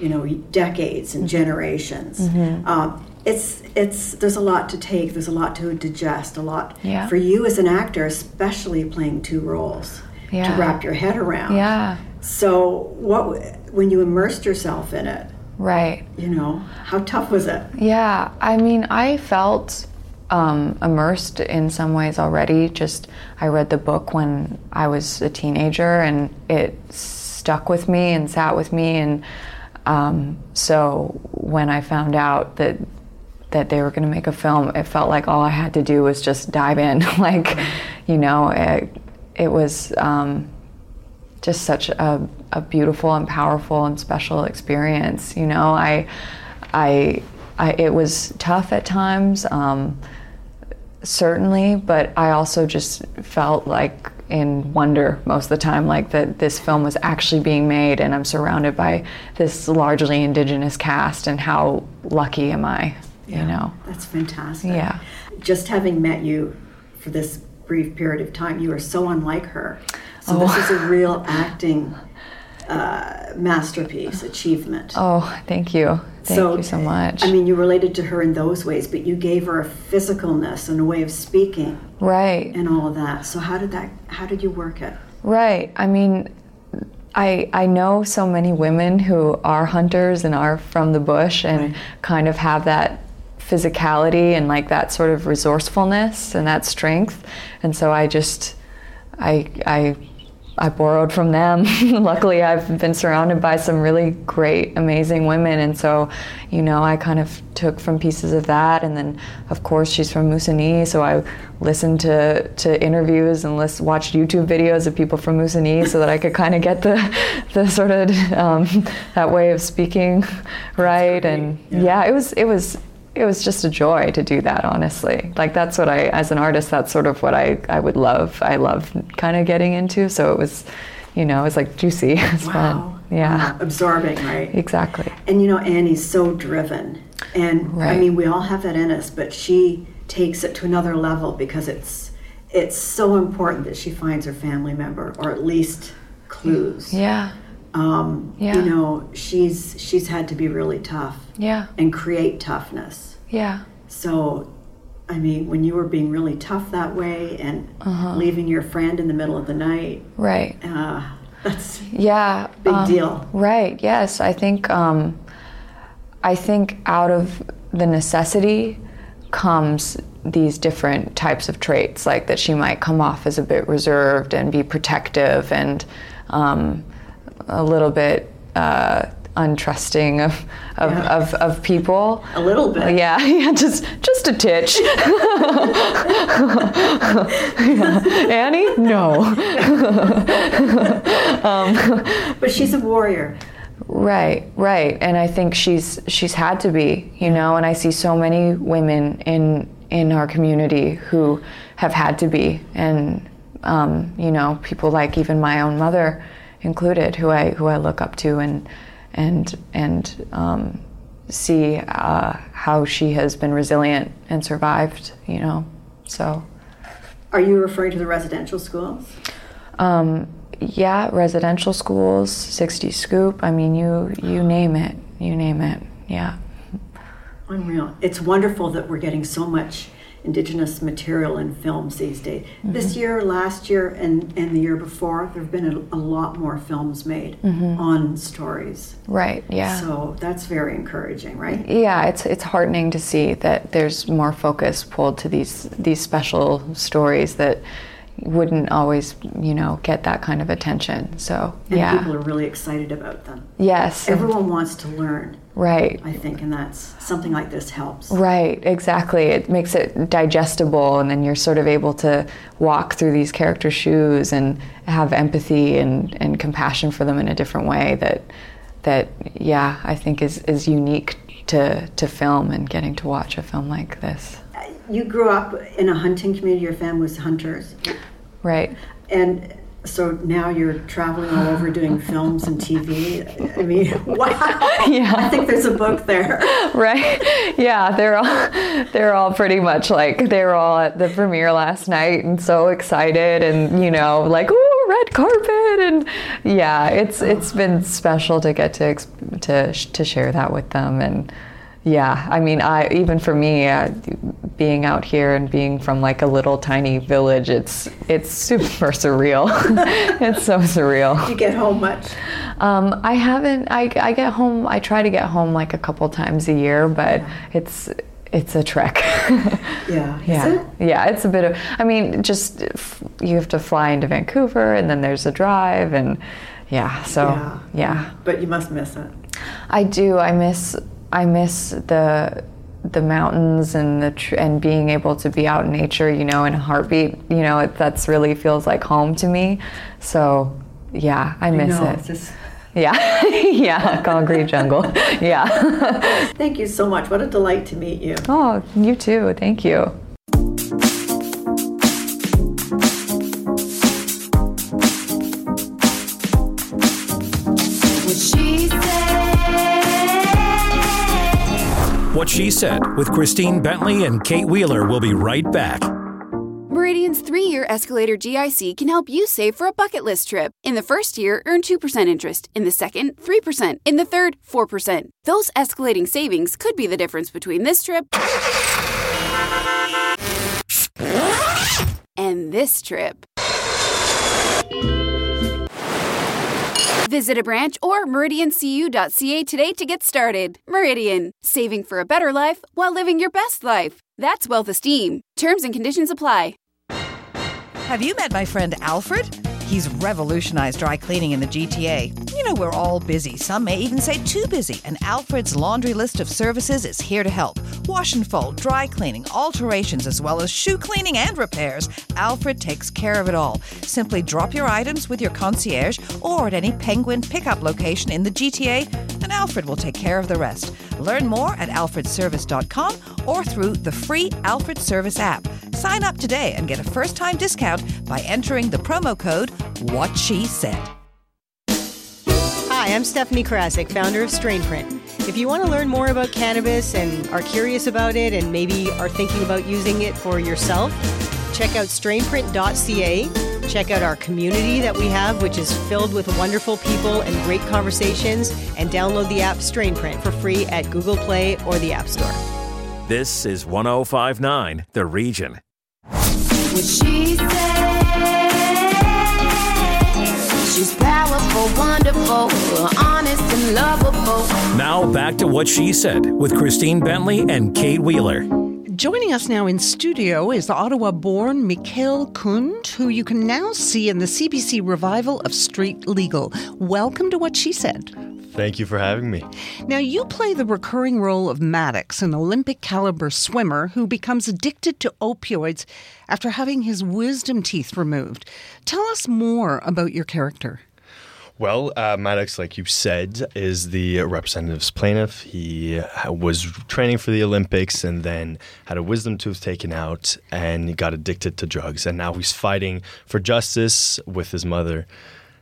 you know, decades and generations. Mm-hmm. Uh, it's it's there's a lot to take, there's a lot to digest, a lot yeah. for you as an actor, especially playing two roles yeah. to wrap your head around. Yeah. So what when you immersed yourself in it? Right. You know, how tough was it? Yeah, I mean, I felt. Um, immersed in some ways already. Just I read the book when I was a teenager, and it stuck with me and sat with me. And um, so when I found out that that they were going to make a film, it felt like all I had to do was just dive in. Like, you know, it, it was um, just such a, a beautiful and powerful and special experience. You know, I I. I, it was tough at times, um, certainly, but I also just felt like in wonder most of the time, like that this film was actually being made, and I'm surrounded by this largely indigenous cast, and how lucky am I, yeah, you know? That's fantastic. Yeah. Just having met you for this brief period of time, you are so unlike her. So oh. this is a real acting uh, masterpiece, achievement. Oh, thank you. Thank so, you so much. I mean, you related to her in those ways, but you gave her a physicalness and a way of speaking. Right. And all of that. So how did that, how did you work it? Right. I mean, I I know so many women who are hunters and are from the bush and right. kind of have that physicality and like that sort of resourcefulness and that strength. And so I just, I I... I borrowed from them. Luckily, I've been surrounded by some really great, amazing women. And so, you know, I kind of took from pieces of that. And then, of course, she's from Moosonee. So I listened to, to interviews and list, watched YouTube videos of people from Moosonee so that I could kind of get the the sort of um, that way of speaking right. And yeah. yeah, it was it was it was just a joy to do that, honestly. Like, that's what I, as an artist, that's sort of what I, I would love. I love kind of getting into. So it was, you know, it was like juicy. It was wow. fun. Yeah. Uh, absorbing, right? Exactly. And, you know, Annie's so driven. And, right. I mean, we all have that in us, but she takes it to another level because it's it's so important that she finds her family member, or at least clues. Yeah. Um, yeah. You know, she's she's had to be really tough. Yeah. And create toughness. Yeah. So, I mean, when you were being really tough that way and uh-huh. leaving your friend in the middle of the night. Right. Uh, that's yeah. a big um, deal. Right. Yes. I think, um, I think out of the necessity comes these different types of traits, like that she might come off as a bit reserved and be protective and um, a little bit... Uh, untrusting of of, yeah. of of people a little bit yeah yeah just just a titch yeah. Annie no um, but she's a warrior right right and I think she's she's had to be, you know, and I see so many women in in our community who have had to be, and um, you know, people like even my own mother included, who I who I look up to and and and um, see uh, how she has been resilient and survived, you know, so. Are you referring to the residential schools? Um, yeah, residential schools, sixty Scoop, I mean, you, you name it, you name it, yeah. Unreal. It's wonderful that we're getting so much Indigenous material in films these days. Mm-hmm. This year, last year, and, and the year before, there have been a, a lot more films made mm-hmm. on stories. Right, yeah. So that's very encouraging, right? Yeah, it's it's heartening to see that there's more focus pulled to these these special stories that wouldn't always, you know, get that kind of attention. So, and yeah. people are really excited about them. Yes. Everyone wants to learn. Right. I think, and that's something like this helps. Right, exactly. It makes it digestible, and then you're sort of able to walk through these characters' shoes and have empathy and, and compassion for them in a different way that that yeah, I think is, is unique to to film and getting to watch a film like this. You grew up in a hunting community. Your family was hunters. Right. And so now you're traveling all over doing films and T V. I mean, wow. Yeah. I think there's a book there. Right. Yeah, they're all they're all pretty much like, they were all at the premiere last night and so excited and, you know, like, ooh, red carpet. And yeah, it's it's been special to get to to to share that with them. And yeah, I mean, I even for me, uh, being out here and being from like a little tiny village, it's it's super surreal. It's so surreal. Do you get home much? Um, I haven't. I I get home. I try to get home like a couple times a year, but yeah. it's it's a trek. Yeah. Yeah. Is it? Yeah. It's a bit of. I mean, just f- you have to fly into Vancouver, and then there's a drive, and yeah. So yeah. yeah. But you must miss it. I do. I miss. I miss the the mountains and the tr- and being able to be out in nature, you know, in a heartbeat. You know, it, that's really feels like home to me. So, yeah, I miss I know, it. Just... Yeah, yeah, concrete jungle. Yeah. Thank you so much. What a delight to meet you. Oh, you too. Thank you. What She Said with Christine Bentley and Kate Wheeler will be right back. Meridian's three-year escalator G I C can help you save for a bucket list trip. In the first year, earn two percent interest. In the second, three percent. In the third, four percent. Those escalating savings could be the difference between this trip and this trip. Visit a branch or meridian c u dot c a today to get started. Meridian, saving for a better life while living your best life. That's wealth esteem. Terms and conditions apply. Have you met my friend Alfred? He's revolutionized dry cleaning in the G T A. You know, we're all busy. Some may even say too busy. And Alfred's laundry list of services is here to help. Wash and fold, dry cleaning, alterations, as well as shoe cleaning and repairs. Alfred takes care of it all. Simply drop your items with your concierge or at any Penguin pickup location in the G T A, and Alfred will take care of the rest. Learn more at alfred service dot com or through the free Alfred Service app. Sign up today and get a first-time discount by entering the promo code What She Said. Hi, I'm Stephanie Krasik, founder of StrainPrint. If you want to learn more about cannabis and are curious about it and maybe are thinking about using it for yourself, check out strain print dot c a. Check out our community that we have, which is filled with wonderful people and great conversations, and download the app StrainPrint for free at Google Play or the App Store. This is one oh five point nine The Region. What she said. She's powerful, wonderful, honest and lovable. Now back to What She Said with Christine Bentley and Kate Wheeler. Joining us now in studio is the Ottawa-born Mikaël Conde, who you can now see in the C B C revival of Street Legal. Welcome to What She Said. Thank you for having me. Now, you play the recurring role of Maddox, an Olympic-caliber swimmer who becomes addicted to opioids after having his wisdom teeth removed. Tell us more about your character. Well, uh, Maddox, like you said, is the representative's plaintiff. He was training for the Olympics and then had a wisdom tooth taken out and he got addicted to drugs. And now he's fighting for justice with his mother.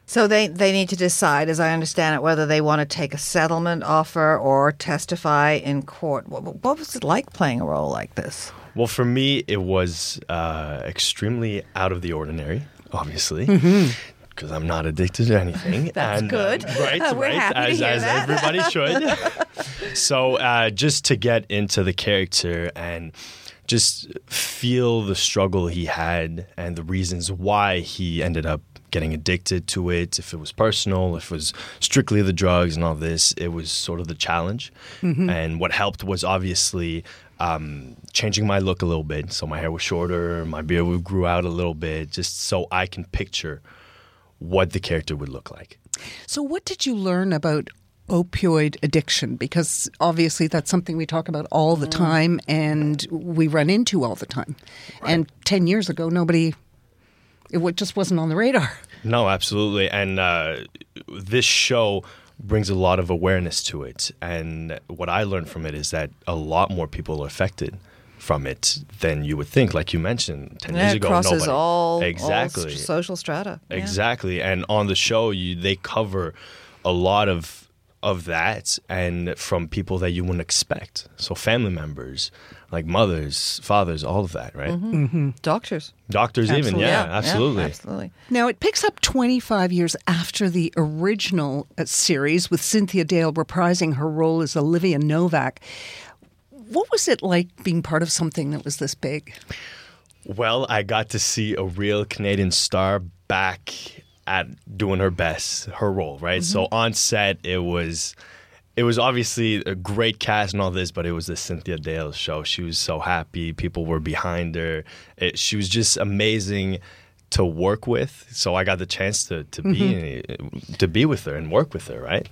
So they, they need to decide, as I understand it, whether they want to take a settlement offer or testify in court. What, what was it like playing a role like this? Well, for me, it was uh, extremely out of the ordinary, obviously, because mm-hmm. I'm not addicted to anything. That's and, good. Uh, right, uh, we're right, happy as, to hear as that. Everybody should. So uh, just to get into the character and just feel the struggle he had and the reasons why he ended up getting addicted to it, if it was personal, if it was strictly the drugs and all this. It was sort of the challenge. Mm-hmm. And what helped was obviously um, changing my look a little bit. So my hair was shorter, my beard grew out a little bit, just so I can picture what the character would look like. So what did you learn about opioid addiction? Because obviously that's something we talk about all the time and we run into all the time. Right. And ten years ago, nobody, it just wasn't on the radar. No, absolutely. And uh, this show brings a lot of awareness to it. And what I learned from it is that a lot more people are affected from it than you would think. Like you mentioned, ten yeah, years ago, nobody. It crosses all, exactly. all social strata. Yeah. Exactly. And on the show, you, they cover a lot of of that, and from people that you wouldn't expect. So family members, like mothers, fathers, all of that, right? Mm-hmm. Mm-hmm. Doctors. Doctors absolutely. even, yeah, yeah. Absolutely. Yeah, absolutely. Now, it picks up twenty-five years after the original uh, series, with Cynthia Dale reprising her role as Olivia Novak. What was it like being part of something that was this big? Well, I got to see a real Canadian star back at doing her best, her role, right? Mm-hmm. So on set, it was it was obviously a great cast and all this, but it was the Cynthia Dale show. She was so happy. People were behind her. It, she was just amazing to work with. So I got the chance to, to mm-hmm. be to be with her and work with her, right?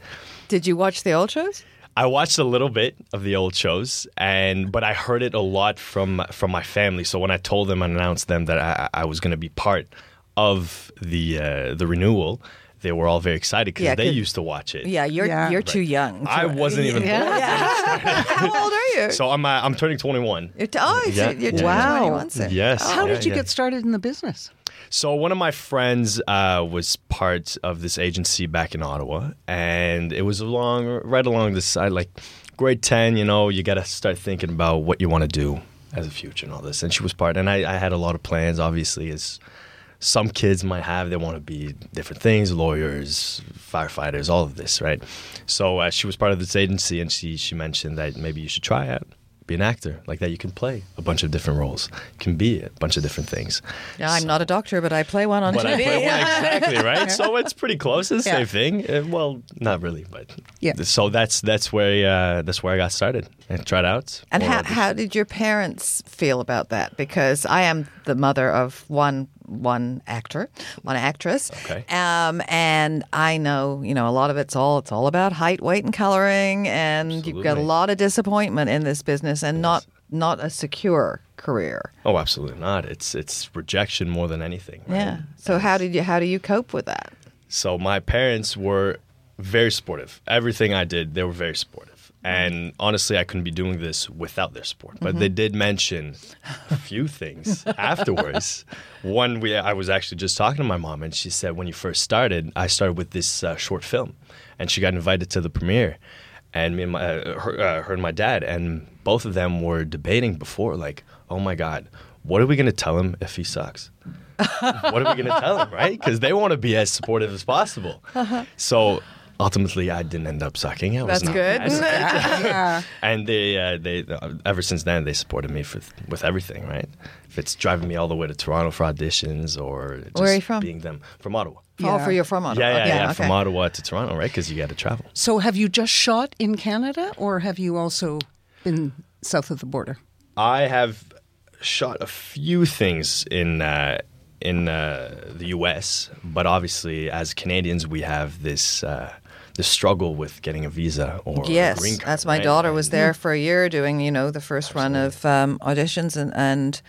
Did you watch the old shows? I watched a little bit of the old shows, and but I heard it a lot from, from my family. So when I told them and announced them that I, I was going to be part of the uh, the renewal, they were all very excited because yeah, they used to watch it. Yeah, you're yeah. you're too young. I wasn't even yeah. born. Yeah. Yeah. How old are you? So I'm uh, I'm turning twenty-one. You're t- oh, yeah. you're turning wow. twenty-one. Sir. Yes. Oh. How yeah, did you yeah. get started in the business? So one of my friends uh, was part of this agency back in Ottawa, and it was along right along the side, like grade ten. You know, you got to start thinking about what you want to do as a future and all this. And she was part, and I, I had a lot of plans, obviously, as some kids might have. They want to be different things, lawyers, firefighters, all of this, right? So uh, she was part of this agency, and she, she mentioned that maybe you should try out, be an actor, like that you can play a bunch of different roles, can be a bunch of different things. Yeah, so, I'm not a doctor, but I play one on but T V. I play one, exactly, right? So it's pretty close, it's the yeah. same thing. Uh, well, not really, but yeah. So that's that's where uh, that's where I got started and tried out. And how, how did your parents feel about that? Because I am the mother of one one actor, one actress. Okay. Um, and I know, you know, a lot of it's all, it's all about height, weight, and coloring. And absolutely. You've got a lot of disappointment in this business, and yes. not, not a secure career. Oh, absolutely not. It's, it's rejection more than anything. Right? Yeah. So yes. how did you, how do you cope with that? So my parents were very supportive. Everything I did, they were very supportive. And honestly, I couldn't be doing this without their support. But mm-hmm. they did mention a few things afterwards. One, we, I was actually just talking to my mom, and she said, when you first started, I started with this uh, short film. And she got invited to the premiere. And me and my, uh, her, uh, her and my dad, and both of them were debating before, like, oh my God, what are we going to tell him if he sucks? What are we going to tell him, right? Because they want to be as supportive as possible. Uh-huh. So ultimately, I didn't end up sucking. I was That's not good. Bad. Yeah. And they, uh, they, uh, ever since then, they supported me for, with everything, right? If it's driving me all the way to Toronto for auditions or just Where are you from? being them. From Ottawa. Yeah. Oh, for you're from Ottawa. Yeah, yeah, okay. yeah. Okay. From Ottawa to Toronto, right? Because you got to travel. So have you just shot in Canada, or have you also been south of the border? I have shot a few things in uh, in uh, the U S, but obviously, as Canadians, we have this Uh, the struggle with getting a visa or yes, a green card. Yes, that's my right? daughter was there for a year doing, you know, the first Absolutely. run of um, auditions and, and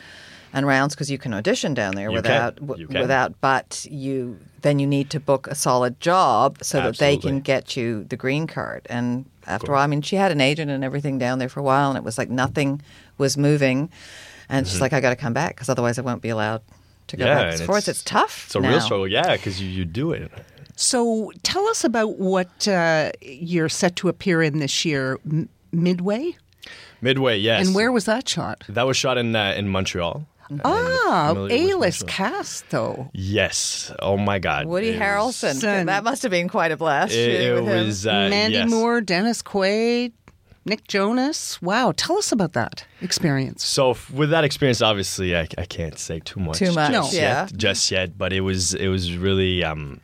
and rounds, because you can audition down there you without can. W- can. without, but you then you need to book a solid job so Absolutely. that they can get you the green card. And after cool. a while, I mean, she had an agent and everything down there for a while, and it was like nothing was moving, and mm-hmm. she's like, I got to come back because otherwise I won't be allowed to go yeah, back and forth. It's, it's tough. It's a now. real struggle, yeah, because you, you do it. So tell us about what uh, you're set to appear in this year, M- Midway? Midway, yes. And where was that shot? That was shot in uh, in Montreal. Ah, oh, A-list cast, though. Yes. Oh, my God. Woody Harrelson. Son. That must have been quite a blast. It, it was, uh, Mandy yes. Moore, Dennis Quaid. Nick Jonas. Wow. Tell us about that experience. So with that experience, obviously, I, I can't say too much. Too much. Just no. yet, yeah. Just yet. But it was it was really um,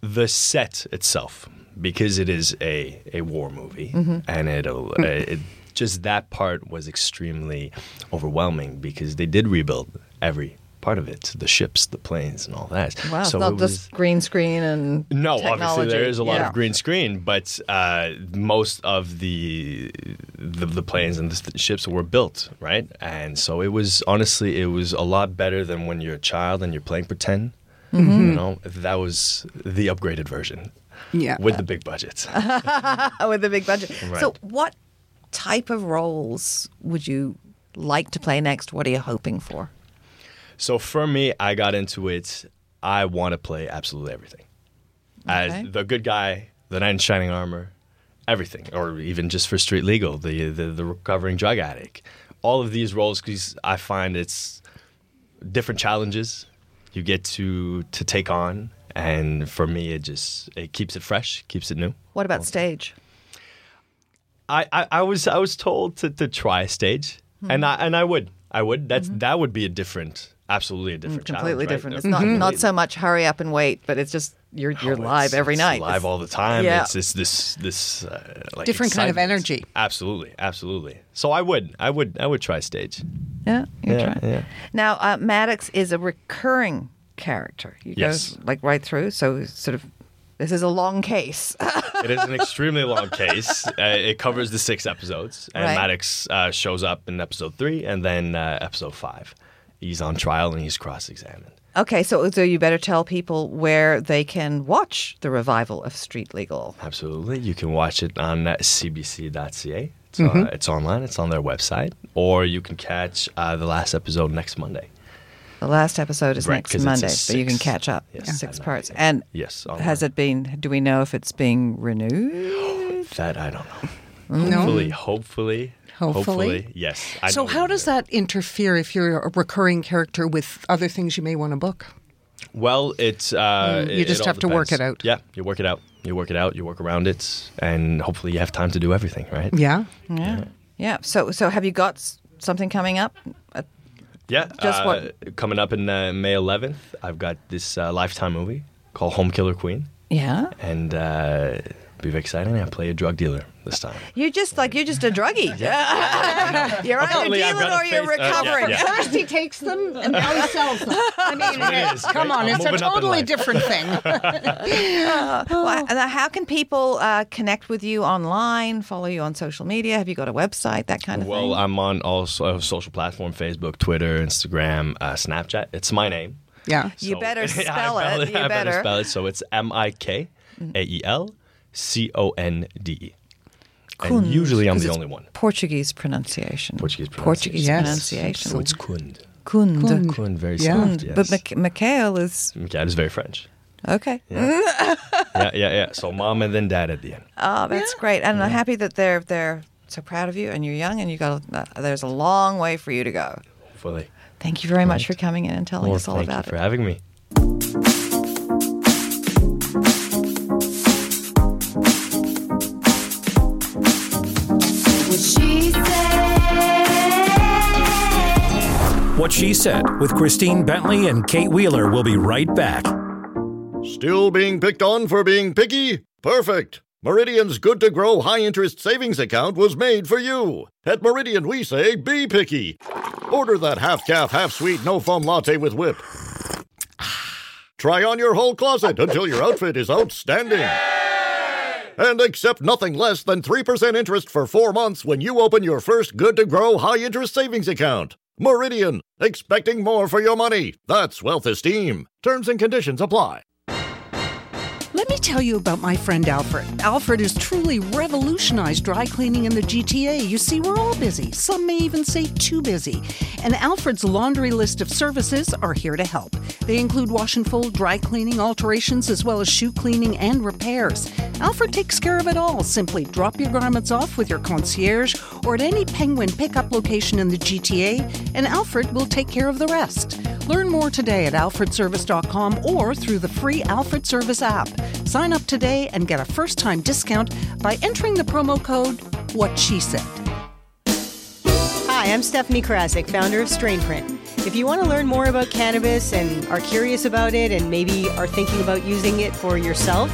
the set itself, because it is a, a war movie. Mm-hmm. And it'll, it just that part was extremely overwhelming because they did rebuild every part of it, the ships, the planes, and all that. Wow, so not it was, just green screen and no, technology. Obviously there is a lot yeah. of green screen, but uh, most of the, the the planes and the ships were built, right? And so it was honestly, it was a lot better than when you're a child and you're playing pretend. Mm-hmm. You know, that was the upgraded version. Yeah, with the big budget. With the big budget. Right. So, what type of roles would you like to play next? What are you hoping for? So for me, I got into it. I want to play absolutely everything. Okay. As the good guy, the knight in shining armor, everything. Or even just for Street Legal, the, the, the recovering drug addict. All of these roles, because I find it's different challenges you get to, to take on. And for me, it just it keeps it fresh, keeps it new. What about stage? I, I, I was I was told to, to try stage, hmm. and I and I would I would that's mm-hmm. that would be a different. Absolutely a different challenge. Completely different. Right? It's not, mm-hmm. not so much hurry up and wait, but it's just you're you're oh, live every it's night. Live it's live all the time. Yeah. It's, it's this this uh, like different excitement. Kind of energy. Absolutely, absolutely. So I would I would I would try stage. Yeah, you're yeah, trying. Yeah. Now uh, Maddox is a recurring character. You yes. go like right through. So sort of this is a long case. It is an extremely long case. Uh, it covers the six episodes, and right. Maddox uh, shows up in episode three, and then uh, episode five. He's on trial and he's cross-examined. Okay, so, so you better tell people where they can watch the revival of Street Legal. Absolutely. You can watch it on C B C dot C A. It's, mm-hmm. on, it's online. It's on their website. Or you can catch uh, the last episode next Monday. The last episode is right, next Monday, so you can catch up. Yes, six yeah. parts. And yes, has it been, do we know if it's being renewed? That I don't know. No. Hopefully, hopefully. Hopefully. Hopefully, yes. I so how does that interfere if you're a recurring character with other things you may want to book? Well, it's... Uh, mm, you it, just it have to work it out. Yeah, you work it out. You work it out. You work around it. And hopefully you have time to do everything, right? Yeah. Yeah. Yeah. yeah. So so have you got something coming up? Uh, yeah. Just uh, what? Coming up in uh, May eleventh, I've got this uh, Lifetime movie called Home Killer Queen. Yeah. And... Uh, be very exciting. I play a drug dealer this time. You're just like you're just a druggie. Yeah. You're either dealing or you're recovering. Uh, yeah, yeah. First he takes them and now he sells them. I mean, it is, come right? on, I'm it's a totally different thing. uh, well, how can people uh, connect with you online? Follow you on social media? Have you got a website? That kind of well, thing. Well, I'm on all social platforms: Facebook, Twitter, Instagram, uh, Snapchat. It's my name. Yeah. So, you better spell it. Better, you better. I better spell it. So it's M I K A E L. C O N D E. And usually I'm the only one. Portuguese pronunciation. Portuguese pronunciation. Portuguese yes. pronunciation. So it's Kund. Kund. Kund, Kund very yeah. soft, yes. But Ma- Mikaël is... Mikaël is very French. Okay. Yeah. yeah, yeah, yeah. So mom and then dad at the end. Oh, that's yeah. great. And yeah. I'm happy that they're they're so proud of you and you're young and you got a, uh, there's a long way for you to go. Hopefully. Thank you very right. much for coming in and telling well, us all about it. Thank you for having me. What She Said with Christine Bentley and Kate Wheeler will be right back. Still being picked on for being picky? Perfect. Meridian's good-to-grow high-interest savings account was made for you. At Meridian, we say be picky. Order that half-calf, half-sweet, no-foam latte with whip. Try on your whole closet until your outfit is outstanding. And accept nothing less than three percent interest for four months when you open your first good-to-grow high-interest savings account. Meridian, expecting more for your money. That's wealth esteem. Terms and conditions apply. Let me tell you about my friend Alfred. Alfred has truly revolutionized dry cleaning in the G T A. You see, we're all busy. Some may even say too busy. And Alfred's laundry list of services are here to help. They include wash and fold, dry cleaning, alterations, as well as shoe cleaning and repairs. Alfred takes care of it all. Simply drop your garments off with your concierge or at any Penguin pickup location in the G T A, and Alfred will take care of the rest. Learn more today at Alfred Service dot com or through the free Alfred Service app. Sign up today and get a first-time discount by entering the promo code What She Said. Hi, I'm Stephanie Karasik, founder of StrainPrint. If you want to learn more about cannabis and are curious about it and maybe are thinking about using it for yourself,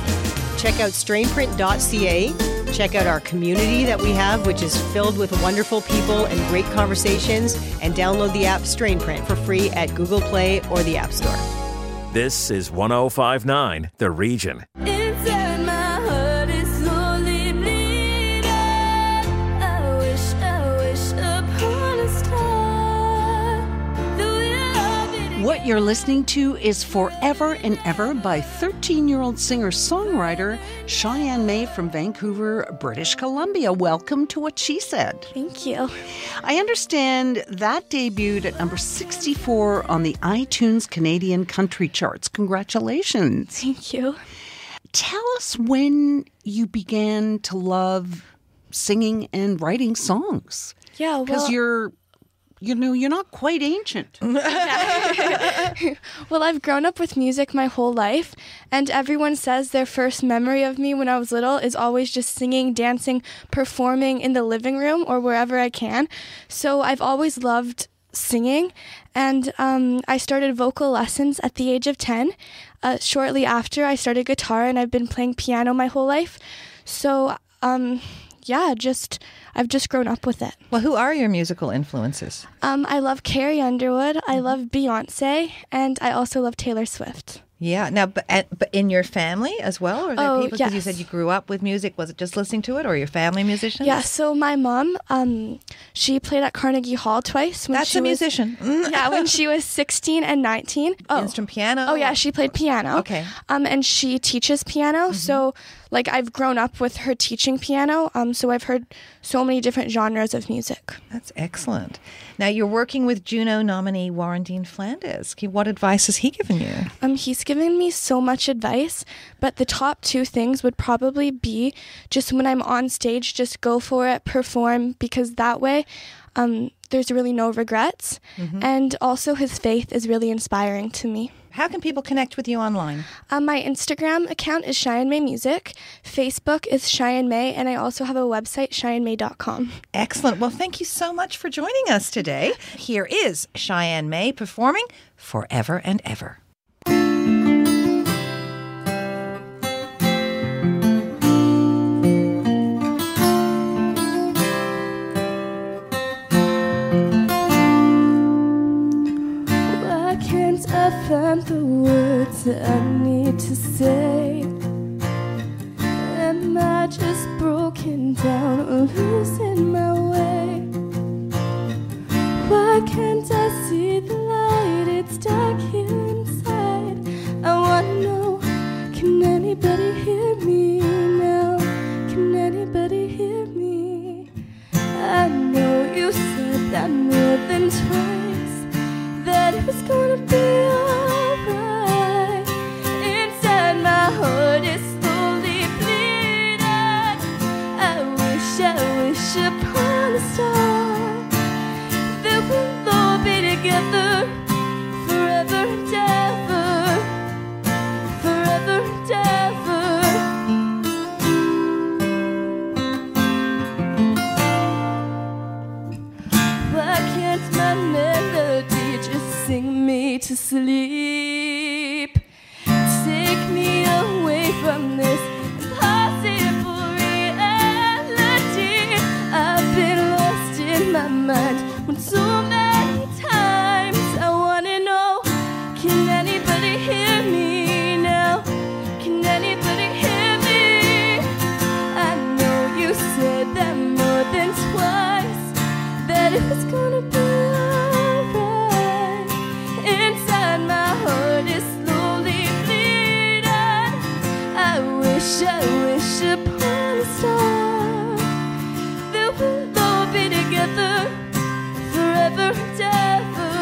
check out strain print dot c a. Check out our community that we have, which is filled with wonderful people and great conversations, and download the app StrainPrint for free at Google Play or the App Store. This is one oh five point nine The Region. Inside my heart is slowly bleeding. I wish, I wish upon a star. What you're listening to is Forever and Ever by thirteen-year-old singer-songwriter Cheyenne May from Vancouver, British Columbia. Welcome to What She Said. Thank you. I understand that debuted at number sixty-four on the iTunes Canadian country charts. Congratulations. Thank you. Tell us when you began to love singing and writing songs. Yeah, well... Because you're, you know, you're not quite ancient. Well, I've grown up with music my whole life, and everyone says their first memory of me when I was little is always just singing, dancing, performing in the living room or wherever I can. So I've always loved singing, and um, I started vocal lessons at the age of ten. Uh, shortly after, I started guitar, and I've been playing piano my whole life. So, um, yeah, just I've just grown up with it. Well, who are your musical influences? Um, I love Carrie Underwood. I love Beyonce, and I also love Taylor Swift. Yeah. Now, but, but in your family as well? Or are there oh, people, yes. Because you said you grew up with music. Was it just listening to it, or your family musicians? Yeah. So my mom, um, she played at Carnegie Hall twice. When That's she a was, musician. Yeah, when she was sixteen and nineteen. Oh. Instrument piano. Oh yeah, she played piano. Okay. Um, and she teaches piano. Mm-hmm. So, like, I've grown up with her teaching piano. Um, so I've heard so many different genres of music. That's excellent. Now, you're working with Juno nominee Warren Dean Flanders. What advice has he given you? Um, he's given me so much advice, but the top two things would probably be just when I'm on stage, just go for it, perform, because that way um, there's really no regrets. Mm-hmm. And also his faith is really inspiring to me. How can people connect with you online? Um, my Instagram account is Cheyenne May Music. Facebook is Cheyenne May. And I also have a website, Cheyenne May dot com. Excellent. Well, thank you so much for joining us today. Here is Cheyenne May performing Forever and Ever. Find the words that I need to say. Am I just broken down or losing my way? Why can't I see the light? It's dark here inside. I wanna know, can anybody hear me now? Can anybody hear me? I know you said that more than twice, that it was gonna be alright. Inside my heart is slowly bleeding. I wish, I wish upon a star that we'll all be together forever and ever, forever and ever. Why can't my melody just sing me to sleep? Take me away from this impossible reality. I've been lost in my mind when so many times. I wanna know, can anybody hear me now? Can anybody hear me? I know you said that more than twice, that it was gonna be I wish upon a star that we'll all be together forever and ever,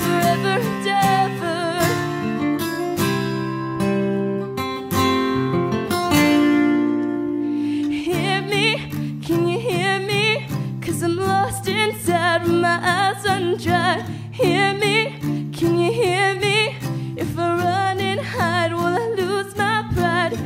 forever and ever. Hear me, can you hear me? 'Cause I'm lost inside with my eyes undried. Hear me, can you hear me? If I run and hide, will I lose my pride?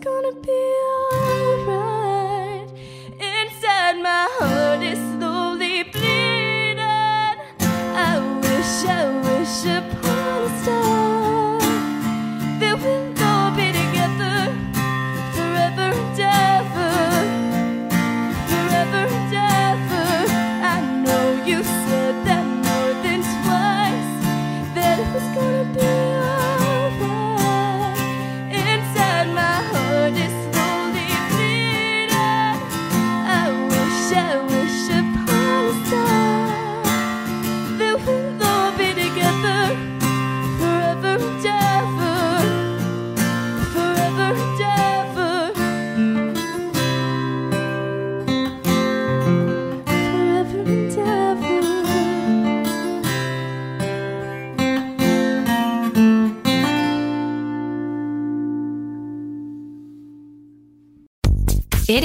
gonna be alright. Inside my heart is slowly bleeding. I wish, I wish upon a star that we'll all be together forever and ever, forever and ever. I know you said that more than twice, that it was gonna be alright. Inside my heart is slowly bleeding. I wish, I wish upon a star that we'll all be together forever and ever, forever and ever, forever and ever. It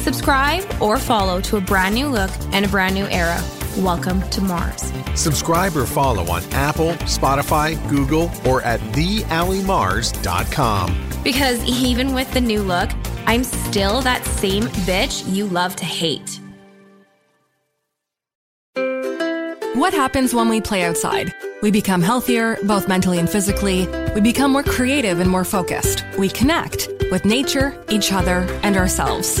Subscribe or follow to a brand new look and a brand new era. Welcome to Mars. Subscribe or follow on Apple, Spotify, Google, or at the ally mars dot com. Because even with the new look, I'm still that same bitch you love to hate. What happens when we play outside? We become healthier, both mentally and physically. We become more creative and more focused. We connect with nature, each other, and ourselves.